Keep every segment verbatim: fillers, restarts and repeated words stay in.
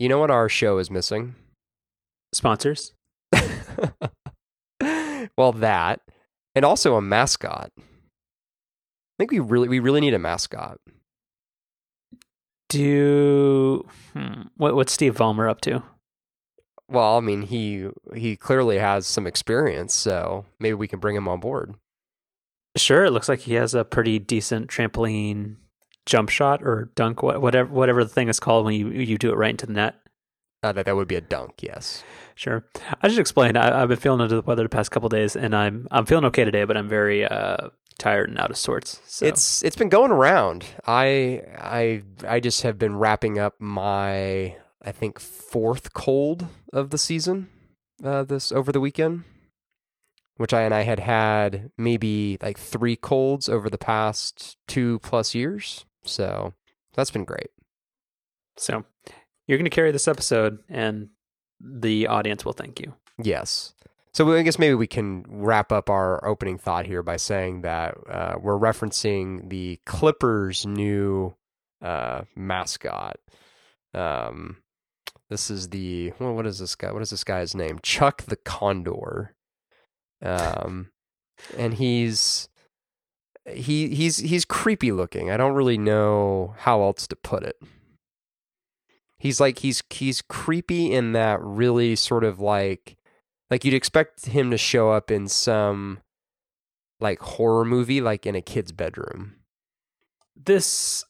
You know what our show is missing? Sponsors. Well, that, and also a mascot. I think we really we really need a mascot. Do hmm, what? What's Steve Vollmer up to? Well, I mean, he he clearly has some experience, so maybe we can bring him on board. Sure, it looks like he has a pretty decent trampoline jump shot or dunk, whatever whatever the thing is called when you, you do it right into the net. Uh, that that would be a dunk, yes. Sure. I should explain. I, I've been feeling under the weather the past couple of days, and I'm I'm feeling okay today, but I'm very uh, tired and out of sorts. So. It's it's been going around. I I I just have been wrapping up my I think fourth cold of the season uh, this over the weekend, which I and I had had maybe like three colds over the past two plus years. So that's been great. So. You're going to carry this episode, and the audience will thank you. Yes. So I guess maybe we can wrap up our opening thought here by saying that uh, we're referencing the Clippers' new uh, mascot. Um, this is the well, what is this guy? What is this guy's name? Chuck the Condor. Um, and he's he he's he's creepy looking. I don't really know how else to put it. He's like, he's he's creepy in that really sort of like, like you'd expect him to show up in some like horror movie, like in a kid's bedroom. This,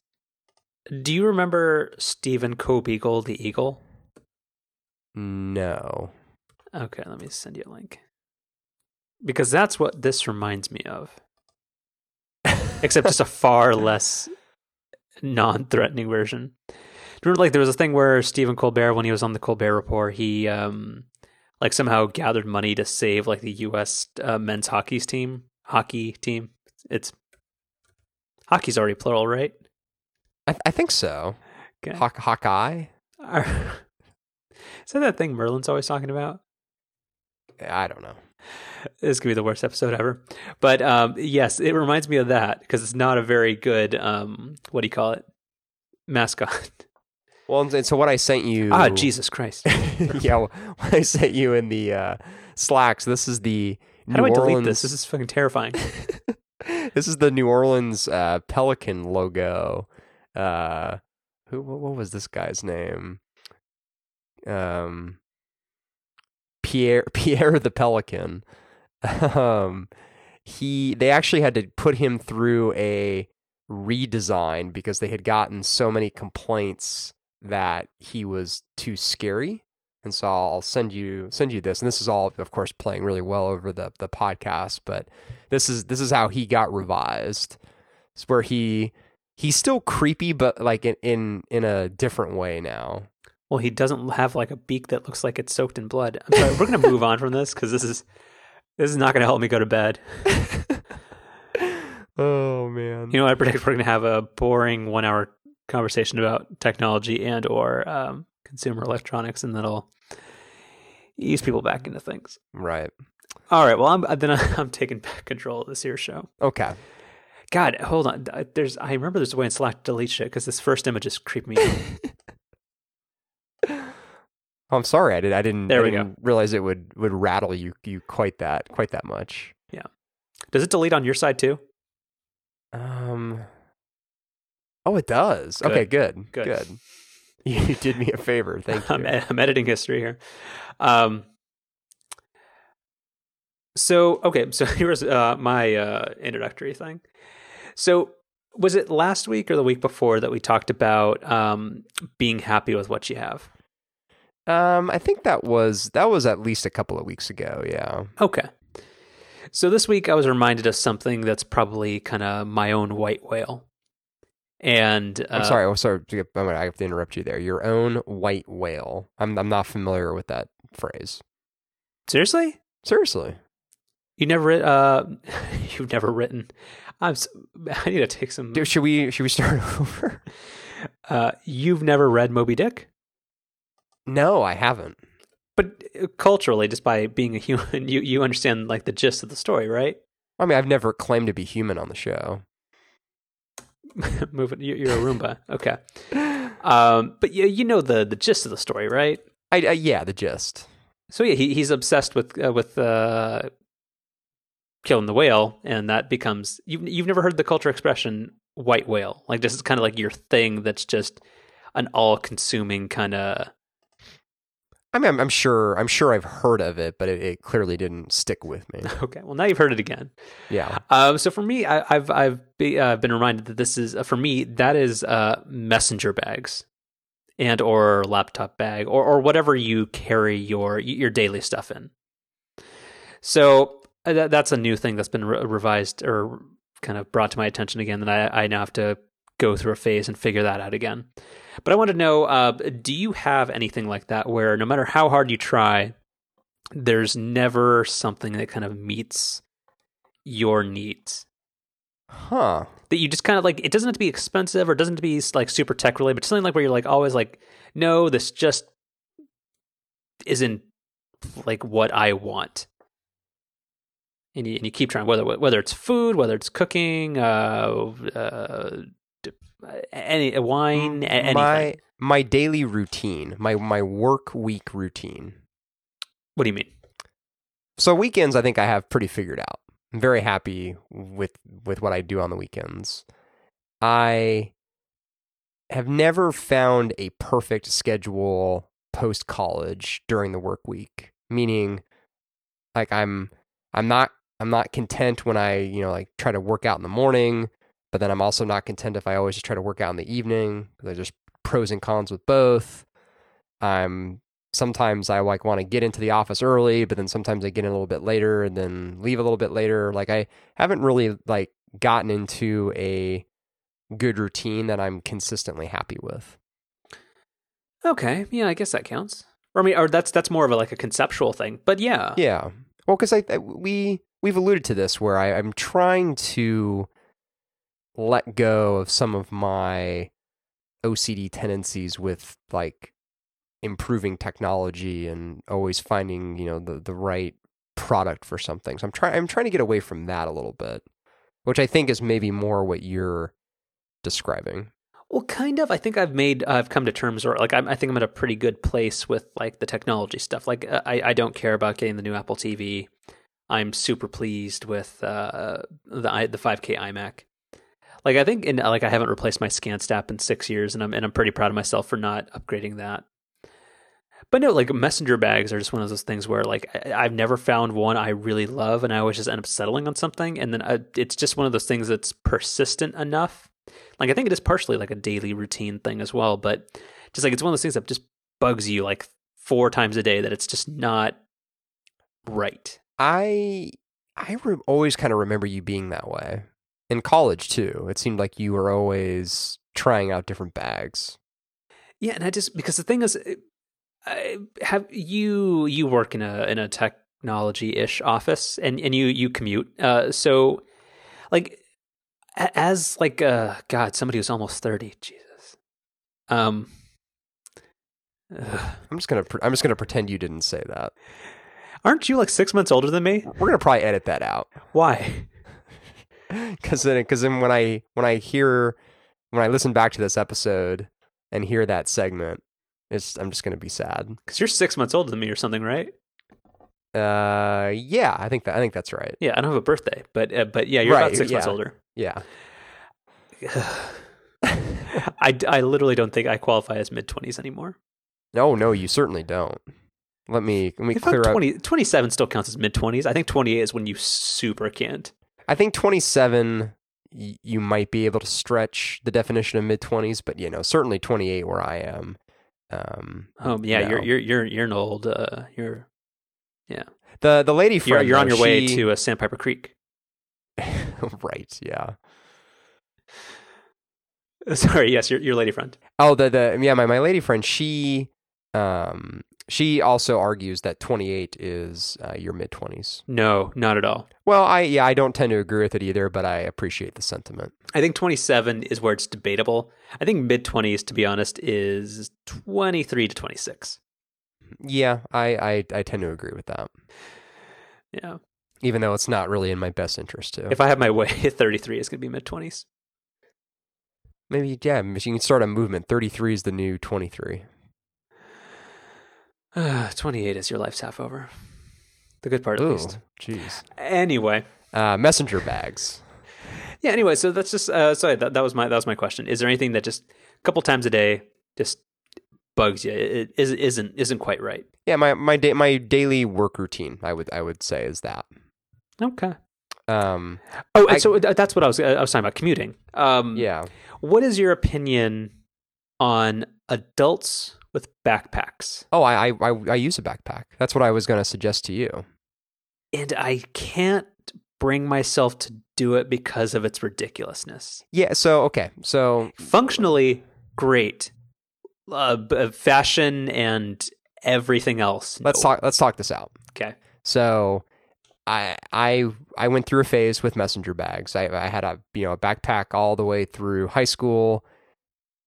do you remember Stephen Cobie Eagle, the Eagle? No. Okay, let me send you a link. Because that's what this reminds me of. Except just a far less non-threatening version. Remember, like there was a thing where Stephen Colbert, when he was on the Colbert Report, he um, like somehow gathered money to save like the U S uh, men's hockey team. Hockey team. It's hockey's already plural, right? I, th- I think so. Okay. Hawk, Hawkeye. Is that that thing Merlin's always talking about? I don't know. This could be the worst episode ever. But um, yes, it reminds me of that because it's not a very good um, what do you call it? Mascot. Well, and so what I sent you... Ah, Jesus Christ. yeah, well, what I sent you in the uh, Slacks, this is the New How do I Orleans... delete this? This is fucking terrifying. This is the New Orleans uh, Pelican logo. Uh, who? What was this guy's name? Um, Pierre Pierre the Pelican. um, he. They actually had to put him through a redesign because they had gotten so many complaints that he was too scary, and so I'll send you send you this. And this is all, of course, playing really well over the the podcast. But this is this is how he got revised. It's where he he's still creepy, but like in in, in a different way now. Well, he doesn't have like a beak that looks like it's soaked in blood. I'm sorry, we're gonna move on from this because this is this is not gonna help me go to bed. Oh man! You know, I predict we're gonna have a boring one hour conversation about technology and or um, consumer electronics, and that'll ease people back into things. Right. All right. Well, I'm then I'm taking back control of this here show. Okay. God, hold on. There's I remember there's a way in Slack to delete shit because this first image just creeped me out. Oh, I'm sorry. I did. I didn't. There we I didn't go. Realize it would would rattle you you quite that quite that much. Yeah. Does it delete on your side too? Um. Oh, it does. Good. Okay, good, good. good. You did me a favor. Thank you. I'm, ed- I'm editing history here. Um. So, okay, so here's uh, my uh, introductory thing. So, was it last week or the week before that we talked about um, being happy with what you have? Um, I think that was that was at least a couple of weeks ago. Yeah. Okay. So this week I was reminded of something that's probably kind of my own white whale. And uh, I'm sorry, I'm sorry, I have to interrupt you there. Your own white whale. I'm I'm not familiar with that phrase. Seriously? Seriously. You never uh, you've never written. I'm. So, I need to take some. Dude, should we should we start over? uh, you've never read Moby Dick? No, I haven't. But culturally, just by being a human, you you understand like the gist of the story, right? I mean, I've never claimed to be human on the show. Move it. You're a Roomba. Okay. Um, but yeah, you know the the gist of the story, right? I, I yeah, the gist. So yeah, he he's obsessed with uh, with uh, killing the whale, and that becomes you've you've never heard the culture expression white whale. Like this is kind of like your thing. That's just an all-consuming kind of. I mean, I'm, I'm sure. I'm sure I've heard of it, but it, it clearly didn't stick with me. Okay, well now you've heard it again. Yeah. Um. So for me, I, I've I've be, uh, been reminded that this is uh, for me that is uh messenger bags, and or laptop bag or or whatever you carry your your daily stuff in. So uh, that, that's a new thing that's been re- revised or kind of brought to my attention again that I, I now have to go through a phase and figure that out again. But I want to know, uh, do you have anything like that where no matter how hard you try, there's never something that kind of meets your needs? Huh. That you just kind of like, it doesn't have to be expensive or it doesn't have to be like super tech related, but something like where you're like always like, no, this just isn't like what I want. And you, and you keep trying, whether whether it's food, whether it's cooking, uh, uh, any wine, anything. My my daily routine, my my work week routine. What do you mean? So weekends, I think I have pretty figured out. I'm very happy with with what I do on the weekends. I have never found a perfect schedule post college during the work week. Meaning, like I'm I'm not. I'm not content when I, you know, like try to work out in the morning, but then I'm also not content if I always just try to work out in the evening. There's just pros and cons with both. I'm sometimes I like want to get into the office early, but then sometimes I get in a little bit later and then leave a little bit later. Like I haven't really like gotten into a good routine that I'm consistently happy with. Okay, yeah, I guess that counts. Or I mean, or that's that's more of a, like a conceptual thing, but yeah, yeah. Well, because I, I we. We've alluded to this where I, I'm trying to let go of some of my O C D tendencies with like improving technology and always finding, you know, the, the right product for something. So I'm trying I'm trying to get away from that a little bit, which I think is maybe more what you're describing. Well, kind of. I think I've made I've come to terms or like I'm, I think I'm in a pretty good place with like the technology stuff. Like I, I don't care about getting the new Apple T V. I'm super pleased with uh, the the five K iMac. Like I think, in, like I haven't replaced my ScanSnap in six years, and I'm and I'm pretty proud of myself for not upgrading that. But no, like messenger bags are just one of those things where like I, I've never found one I really love, and I always just end up settling on something, and then I, it's just one of those things that's persistent enough. Like I think it is partially like a daily routine thing as well, but just like it's one of those things that just bugs you like four times a day that it's just not right. I I re- always kind of remember you being that way. In college, too. It seemed like you were always trying out different bags. Yeah, and I just... Because the thing is, I have you you work in a in a technology-ish office, and, and you, you commute. Uh, so, like, as, like, uh, God, somebody who's almost thirty. Jesus. Um, ugh. I'm just gonna I'm just going to pretend you didn't say that. Aren't you like six months older than me? We're gonna probably edit that out. Why? Because then, because then when I when I hear when I listen back to this episode and hear that segment, it's I'm just gonna be sad. Because you're six months older than me or something, right? Uh, yeah, I think that I think that's right. Yeah, I don't have a birthday, but uh, but yeah, you're right, about six yeah. months older. Yeah. I, I literally don't think I qualify as mid twenties anymore. No, no, you certainly don't. Let me let me if clear I'm twenty, up. twenty-seven still counts as mid-twenties. I think twenty-eight is when you super can't. I think twenty-seven, y- you might be able to stretch the definition of mid-twenties, but you know, certainly twenty-eight where I am. Um, oh yeah, you know. you're you're you're you're an old. Uh, you're yeah. The the lady friend. You're, you're on your she... way to uh, Sandpiper Creek. Right. Yeah. Sorry. Yes, your your lady friend. Oh, the the yeah, my my lady friend. She. Um, she also argues that twenty-eight is uh, your mid-twenties. No, not at all. Well, I yeah, I don't tend to agree with it either, but I appreciate the sentiment. I think twenty-seven is where it's debatable. I think mid-twenties, to be honest, is twenty-three to twenty-six. Yeah, I, I, I tend to agree with that. Yeah. Even though it's not really in my best interest to. If I have my way, thirty-three is going to be mid-twenties. Maybe, yeah, you can start a movement. thirty-three is the new twenty-three. Uh, twenty-eight is your life's half over. The good part, at Ooh, least. Jeez. Anyway. Uh, messenger bags. Yeah, anyway, so that's just, uh, sorry, that, that was my that was my question. Is there anything that just a couple times a day just bugs you? It isn't isn't quite right. Yeah, my my da- my daily work routine, I would I would say, is that. Okay. Um, oh, and I, so that's what I was I was talking about, commuting. Um, yeah. What is your opinion on adults with backpacks? Oh, I I, I use a backpack. That's what I was going to suggest to you. And I can't bring myself to do it because of its ridiculousness. Yeah. So okay. So functionally great, uh, fashion and everything else. Let's no. talk. Let's talk this out. Okay. So I I I went through a phase with messenger bags. I I had a you know a backpack all the way through high school.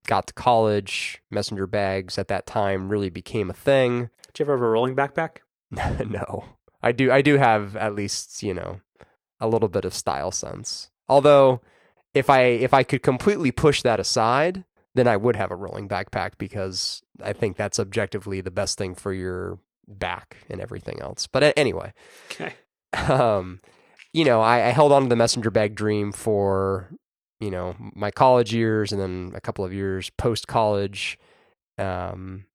Got to college, messenger bags at that time really became a thing. Did you ever have a rolling backpack? No, I do. I do have at least, you know, a little bit of style sense. Although, if I if I could completely push that aside, then I would have a rolling backpack because I think that's objectively the best thing for your back and everything else. But anyway, okay. Um, you know, I, I held on to the messenger bag dream for, you know, my college years and then a couple of years post-college. Um,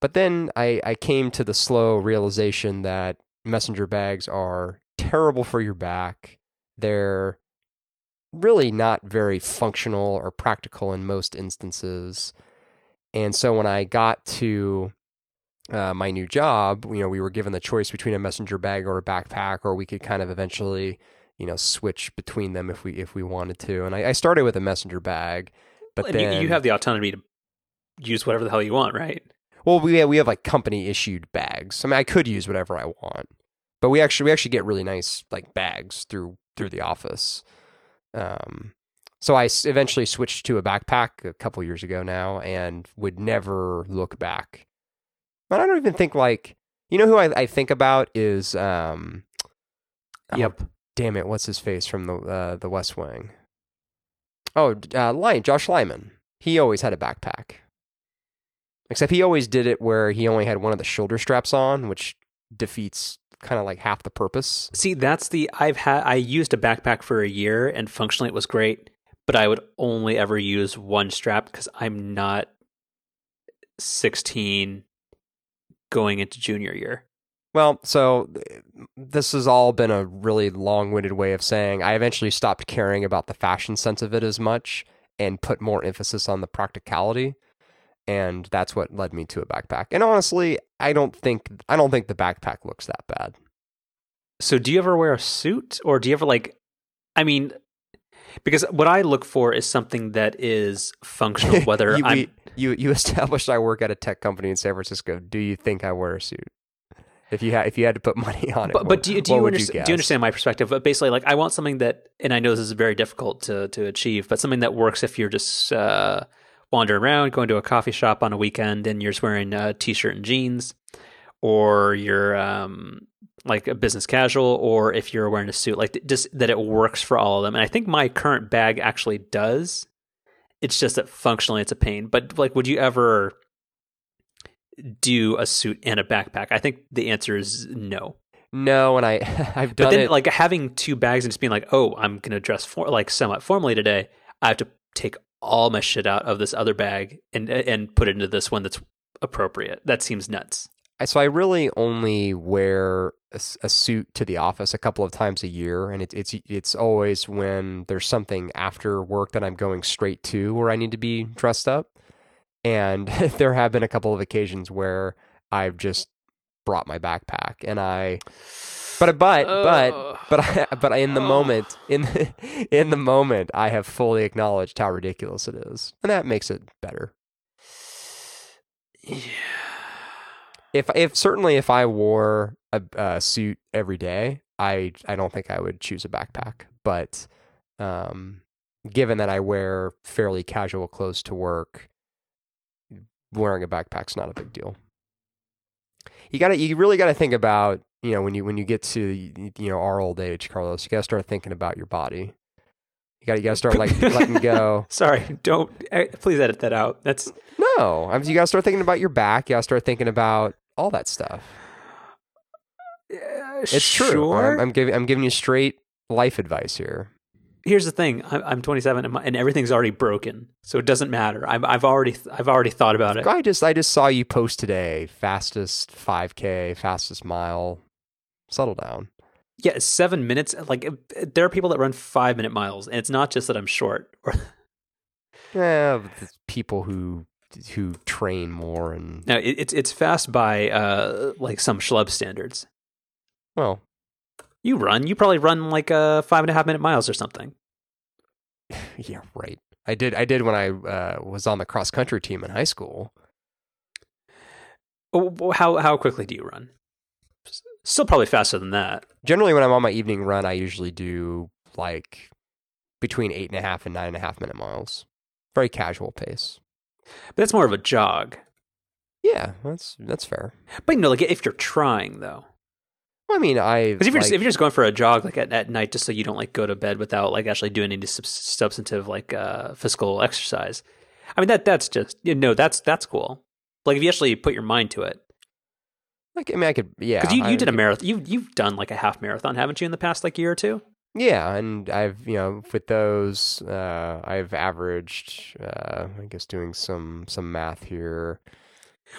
but then I, I came to the slow realization that messenger bags are terrible for your back. They're really not very functional or practical in most instances. And so when I got to uh, my new job, you know, we were given the choice between a messenger bag or a backpack, or we could kind of eventually, you know, switch between them if we if we wanted to. And I, I started with a messenger bag, but well, then... You, you have the autonomy to use whatever the hell you want, right? Well, we have, we have like company-issued bags. I mean, I could use whatever I want, but we actually we actually get really nice like bags through through the office. Um, so I eventually switched to a backpack a couple years ago now and would never look back. But I don't even think like... You know who I, I think about is... Um, yep. Um, Damn it! What's his face from the uh, the West Wing? Oh, uh, Lyon, Josh Lyman. He always had a backpack, except he always did it where he only had one of the shoulder straps on, which defeats kind of like half the purpose. See, that's the I've had. I used a backpack for a year, and functionally it was great, but I would only ever use one strap because I'm not sixteen going into junior year. Well, so this has all been a really long-winded way of saying I eventually stopped caring about the fashion sense of it as much and put more emphasis on the practicality, and that's what led me to a backpack. And honestly, I don't think I don't think the backpack looks that bad. So do you ever wear a suit, or do you ever like, I mean, because what I look for is something that is functional, whether you, I'm... You, you established I work at a tech company in San Francisco. Do you think I wear a suit? If you had, if you had to put money on it, but, what, but do you do you, understand, you do you understand my perspective? But basically, like I want something that, and I know this is very difficult to to achieve, but something that works if you're just uh, wandering around, going to a coffee shop on a weekend, and you're just wearing a t-shirt and jeans, or you're um, like a business casual, or if you're wearing a suit, like just that it works for all of them. And I think my current bag actually does. It's just that functionally it's a pain. But like, would you ever do a suit and a backpack? I think the answer is no. No, and I, I've done but then, it. Like having two bags and just being like, oh, I'm going to dress for like somewhat formally today. I have to take all my shit out of this other bag and and put it into this one that's appropriate. That seems nuts. So I really only wear a, a suit to the office a couple of times a year, and it, it's it's always when there's something after work that I'm going straight to where I need to be dressed up. And there have been a couple of occasions where I've just brought my backpack, and I, but but oh. but but I, but I, in the oh. moment, in the, in the moment, I have fully acknowledged how ridiculous it is, and that makes it better. Yeah. If if certainly if I wore a, a suit every day, I I don't think I would choose a backpack. But um, given that I wear fairly casual clothes to work, wearing a backpack's not a big deal. You got to, you really got to think about, you know, when you when you get to, you know, our old age, Carlos, you got to start thinking about your body. You got you got to start like letting go. Sorry, don't please edit that out. That's no. I mean, you got to start thinking about your back. You got to start thinking about all that stuff. Uh, it's sure. true. I'm, I'm giving I'm giving you straight life advice here. Here's the thing: I'm twenty-seven, and, my, and everything's already broken, so it doesn't matter. I'm, I've already, I've already thought about it. I just, I just saw you post today: fastest five K, fastest mile. Settle down. Yeah, seven minutes. Like there are people that run five-minute miles, and it's not just that I'm short. Yeah, but it's people who who train more and no, it, it's it's fast by uh, like some schlub standards. Well. You run. You probably run like a five and a half minute miles or something. Yeah, right. I did. I did when I uh, was on the cross country team in high school. How how quickly do you run? Still probably faster than that. Generally, when I'm on my evening run, I usually do like between eight and a half and nine and a half minute miles. Very casual pace. But that's more of a jog. Yeah, that's that's fair. But you know, like if you're trying though. I mean, I... Because if, like, if you're just going for a jog like at, at night just so you don't like go to bed without like actually doing any sub- substantive like uh, physical exercise, I mean, that that's just... You know, that's that's cool. Like if you actually put your mind to it. Like, I mean, I could... Yeah. Because you, you I, did a marathon. You, you've done like a half marathon, haven't you, in the past like year or two? Yeah, and I've, you know, with those, uh, I've averaged, uh, I guess doing some some math here.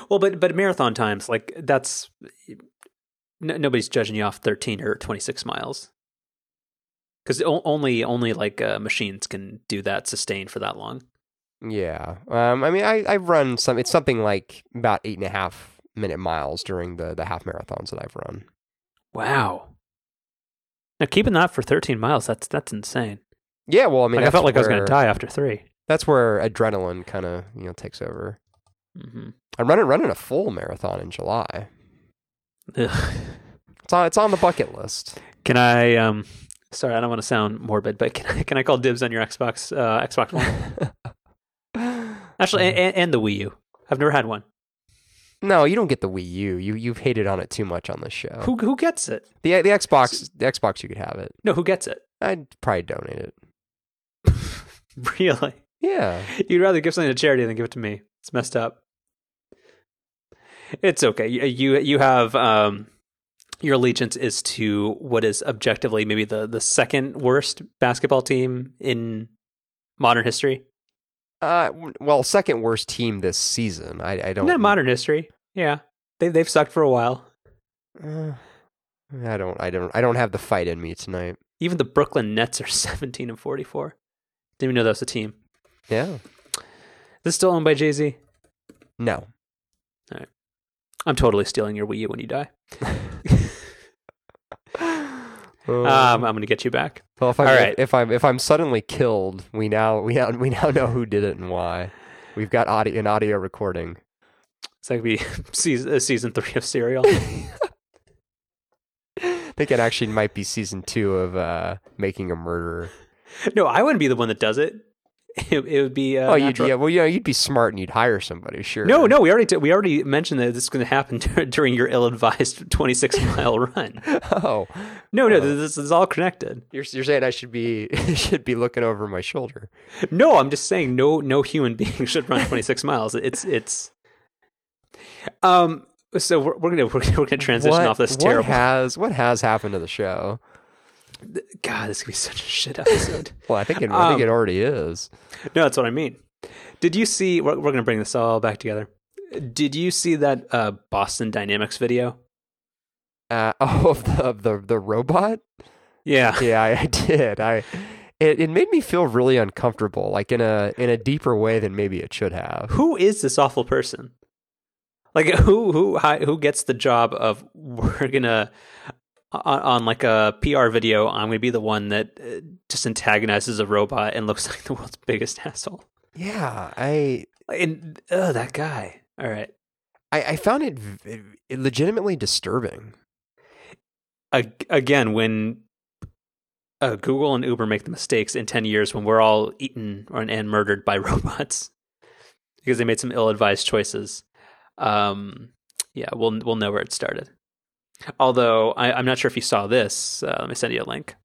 Well, but but marathon times, like that's... No, nobody's judging you off thirteen or twenty-six miles, because only only like uh, machines can do that sustained for that long. Yeah, um, I mean, I I've run some. It's something like about eight and a half minute miles during the the half marathons that I've run. Wow. Now keeping that for thirteen miles, that's that's insane. Yeah, well, I mean, like, I felt like where, I was going to die after three. That's where adrenaline kind of you know takes over. Mm-hmm. I'm running running a full marathon in July. It's on, it's on the bucket list. Can I? Um, sorry, I don't want to sound morbid, but can I? Can I call dibs on your Xbox? Uh, Xbox One. Actually, and, and the Wii U. I've never had one. No, you don't get the Wii U. You you've hated on it too much on this show. Who who gets it? The the Xbox the Xbox you could have it. No, who gets it? I'd probably donate it. Really? Yeah. You'd rather give something to charity than give it to me. It's messed up. It's okay. You you have um, your allegiance is to what is objectively maybe the, the second worst basketball team in modern history. Uh, well, second worst team this season. I, I don't. Not modern history. Yeah, they they've sucked for a while. Uh, I don't. I don't. I don't have the fight in me tonight. Even the Brooklyn Nets are seventeen and forty-four. Didn't even know that was a team. Yeah. Is this still owned by Jay-Z? No. All right. I'm totally stealing your Wii U when you die. um, I'm going to get you back. Well, if I'm, All right. If I'm if I'm suddenly killed, we now we now we now know who did it and why. We've got audio, an audio recording. It's like be season season three of Serial. I think it actually might be season two of uh, Making a Murderer. No, I wouldn't be the one that does it. It, it would be. Uh, oh, you'd, yeah. Well, yeah, you'd be smart and you'd hire somebody. Sure. No, no. We already t- we already mentioned that this is going to happen t- during your ill-advised twenty-six mile run. Oh, no, no. Uh, this, this is all connected. You're you're saying I should be should be looking over my shoulder. No, I'm just saying no no human being should run twenty-six miles. It's it's. Um. So we're, we're gonna we're, we're gonna transition what, off this what terrible. What has what has happened to the show? God, this could be such a shit episode. Well, I think it, I think um, it already is. No, that's what I mean. Did you see? We're, we're going to bring this all back together. Did you see that uh, Boston Dynamics video? Uh, oh, of the, of the the robot. Yeah, yeah, I, I did. I it, it made me feel really uncomfortable, like in a in a deeper way than maybe it should have. Who is this awful person? Like who who who gets the job of we're gonna. On, on like a P R video, I'm going to be the one that just antagonizes a robot and looks like the world's biggest asshole. Yeah, I... And, oh, that guy. All right. I, I found it, it legitimately disturbing. I, again, when uh, Google and Uber make the mistakes in ten years when we're all eaten or, and murdered by robots because they made some ill-advised choices, um, yeah, we'll we'll know where it started. Although I, I'm not sure if you saw this, uh, let me send you a link.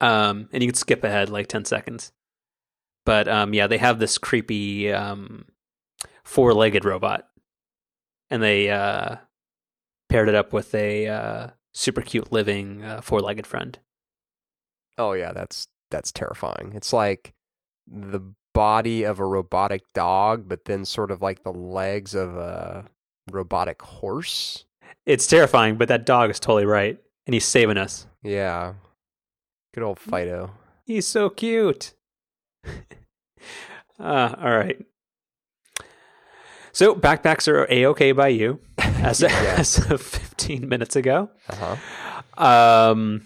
Um, and you can skip ahead like ten seconds. But um, yeah, they have this creepy um, four-legged robot. And they uh, paired it up with a uh, super cute living uh, four-legged friend. Oh yeah, that's that's terrifying. It's like the body of a robotic dog, but then sort of like the legs of a robotic horse. It's terrifying, but that dog is totally right. And he's saving us. Yeah. Good old Fido. He's so cute. uh, all right. So backpacks are A-okay by you as, yes. as of fifteen minutes ago. Uh-huh. Um,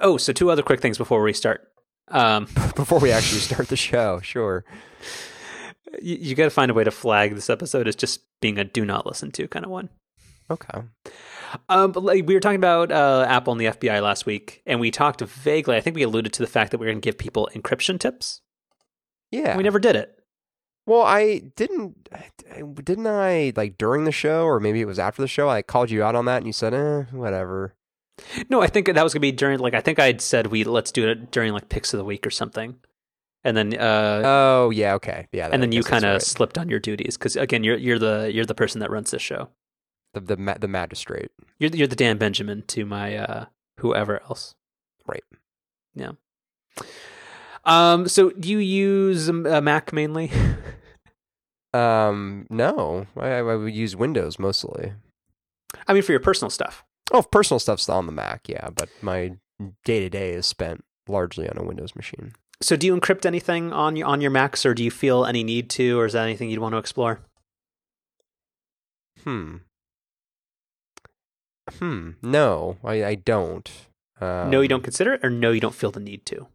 oh, so two other quick things before we start. Um, before we actually start the show, sure. You, you got to find a way to flag this episode as just being a do not listen to kind of one. Okay. Um, but like, we were talking about uh, Apple and the F B I last week, and we talked vaguely, I think we alluded to the fact that we were going to give people encryption tips. Yeah. We never did it. Well, I didn't, didn't I, like, during the show, or maybe it was after the show, I called you out on that, and you said, eh, whatever. No, I think that was going to be during, like, I think I had said, we let's do it during, like, Picks of the Week or something. And then... Uh, oh, yeah, okay. Yeah. That, and then you kind of right. slipped on your duties, because, again, you're you're the you're the person that runs this show. The the, ma- the magistrate. You're the, you're the Dan Benjamin to my uh, whoever else. Right. Yeah. Um. So, do you use a Mac mainly? Um, no, I, I would use Windows mostly. I mean, for your personal stuff. Oh, personal stuff's on the Mac, yeah, but my day-to-day is spent largely on a Windows machine. So do you encrypt anything on your, on your Macs, or do you feel any need to, or is that anything you'd want to explore? Hmm. Hmm. No, I, I don't. Um, no, you don't consider it, or no, you don't feel the need to?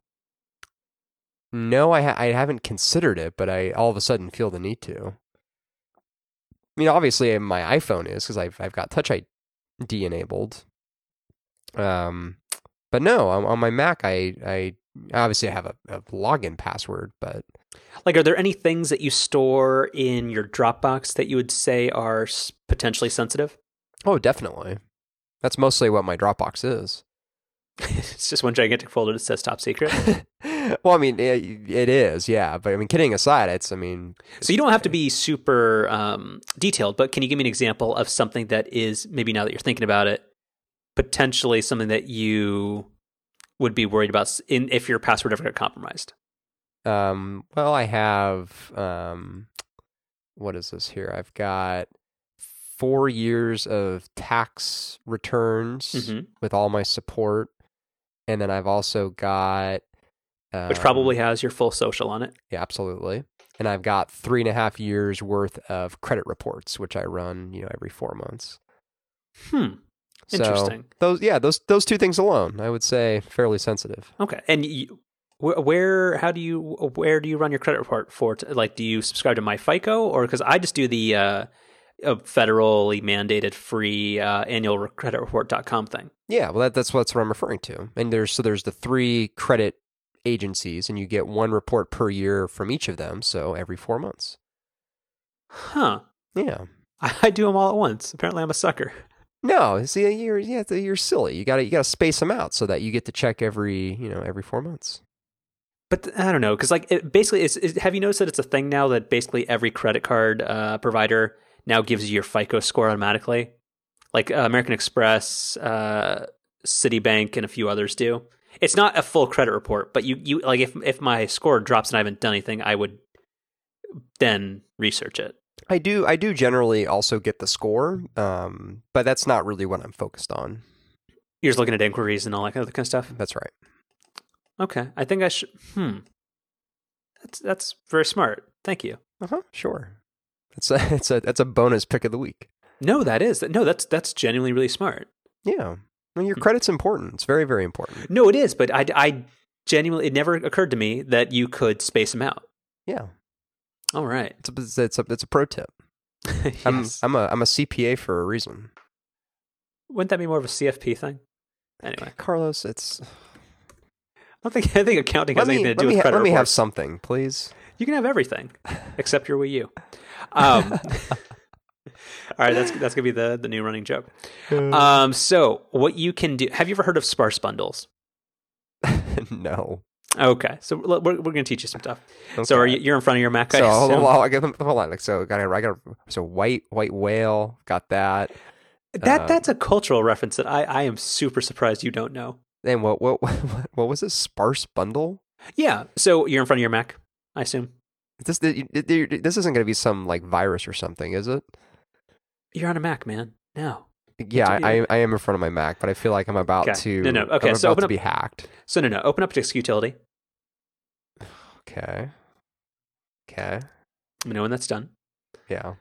No, I ha- I haven't considered it, but I all of a sudden feel the need to. I mean, obviously my iPhone is, because I've I've got Touch I D enabled. Um, but no, on, on my Mac, I I obviously I have a, a login password, but like, are there any things that you store in your Dropbox that you would say are potentially sensitive? Oh, definitely. That's mostly what my Dropbox is. It's just one gigantic folder that says top secret. Well, I mean, it, it is, yeah. But I mean, kidding aside, it's, I mean... It's, so you don't have to be super um, detailed, but can you give me an example of something that is, maybe now that you're thinking about it, potentially something that you would be worried about in, if your password ever got compromised? Um, well, I have... Um, what is this here? I've got... Four years of tax returns mm-hmm. with all my support, and then I've also got um, which probably has your full social on it. Yeah, absolutely. And I've got three and a half years worth of credit reports, which I run, you know, every four months. Hmm. Interesting. So those, yeah, those those two things alone, I would say, fairly sensitive. Okay. And you, where, how do you, where do you run your credit report for? Like, do you subscribe to MyFICO, or because I just do the. Uh, a federally mandated free uh, annual credit report dot com thing. Yeah, well, that, that's, that's what I'm referring to. And there's so there's the three credit agencies, and you get one report per year from each of them, so every four months. Huh. Yeah. I, I do them all at once. Apparently I'm a sucker. No, see, you're, yeah, you're silly. You gotta, you gotta space them out so that you get to check every, you know, every four months. But I don't know, because like it basically, it's, it, have you noticed that it's a thing now that basically every credit card uh, provider now gives you your FICO score automatically, like uh, American Express, uh, Citibank, and a few others do. It's not a full credit report, but you, you like if if my score drops and I haven't done anything, I would then research it. I do I do generally also get the score, um, but that's not really what I'm focused on. You're just looking at inquiries and all that kind of stuff? That's right. Okay, I think I should. Hmm, that's that's very smart. Thank you. Uh huh. Sure. It's a, it's a that's a bonus pick of the week. No, that is no, that's that's genuinely really smart. Yeah, I mean, your credit's important. It's very, very important. No, it is, but I, I genuinely it never occurred to me that you could space them out. Yeah. All right. It's a it's a, it's a pro tip. Yes. I'm I'm a I'm a C P A for a reason. Wouldn't that be more of a C F P thing? Anyway, Carlos, it's. I don't think I think accounting has let anything me, to do with ha- credit. Let reports. Me have something, please. You can have everything except your Wii U. Um, all right, that's that's gonna be the the new running joke. Um, so what you can do? Have you ever heard of sparse bundles? No. Okay, so we're we're going to teach you some stuff. Okay. So are you, you're in front of your Mac. So hold on, I get them, hold on. Like so, got I got so white white whale. Got that. That um, that's a cultural reference that I, I am super surprised you don't know. Then what what what, what was this sparse bundle? Yeah, so you're in front of your Mac, I assume. This this isn't going to be some like virus or something, is it? You're on a Mac, man. No. Yeah, I, I am in front of my Mac, but I feel like I'm about okay. to. No, no. Okay, I'm so about open up, to be hacked. So no, no. Open up Disk Utility. Okay. Okay. Let me know when that's done. Yeah.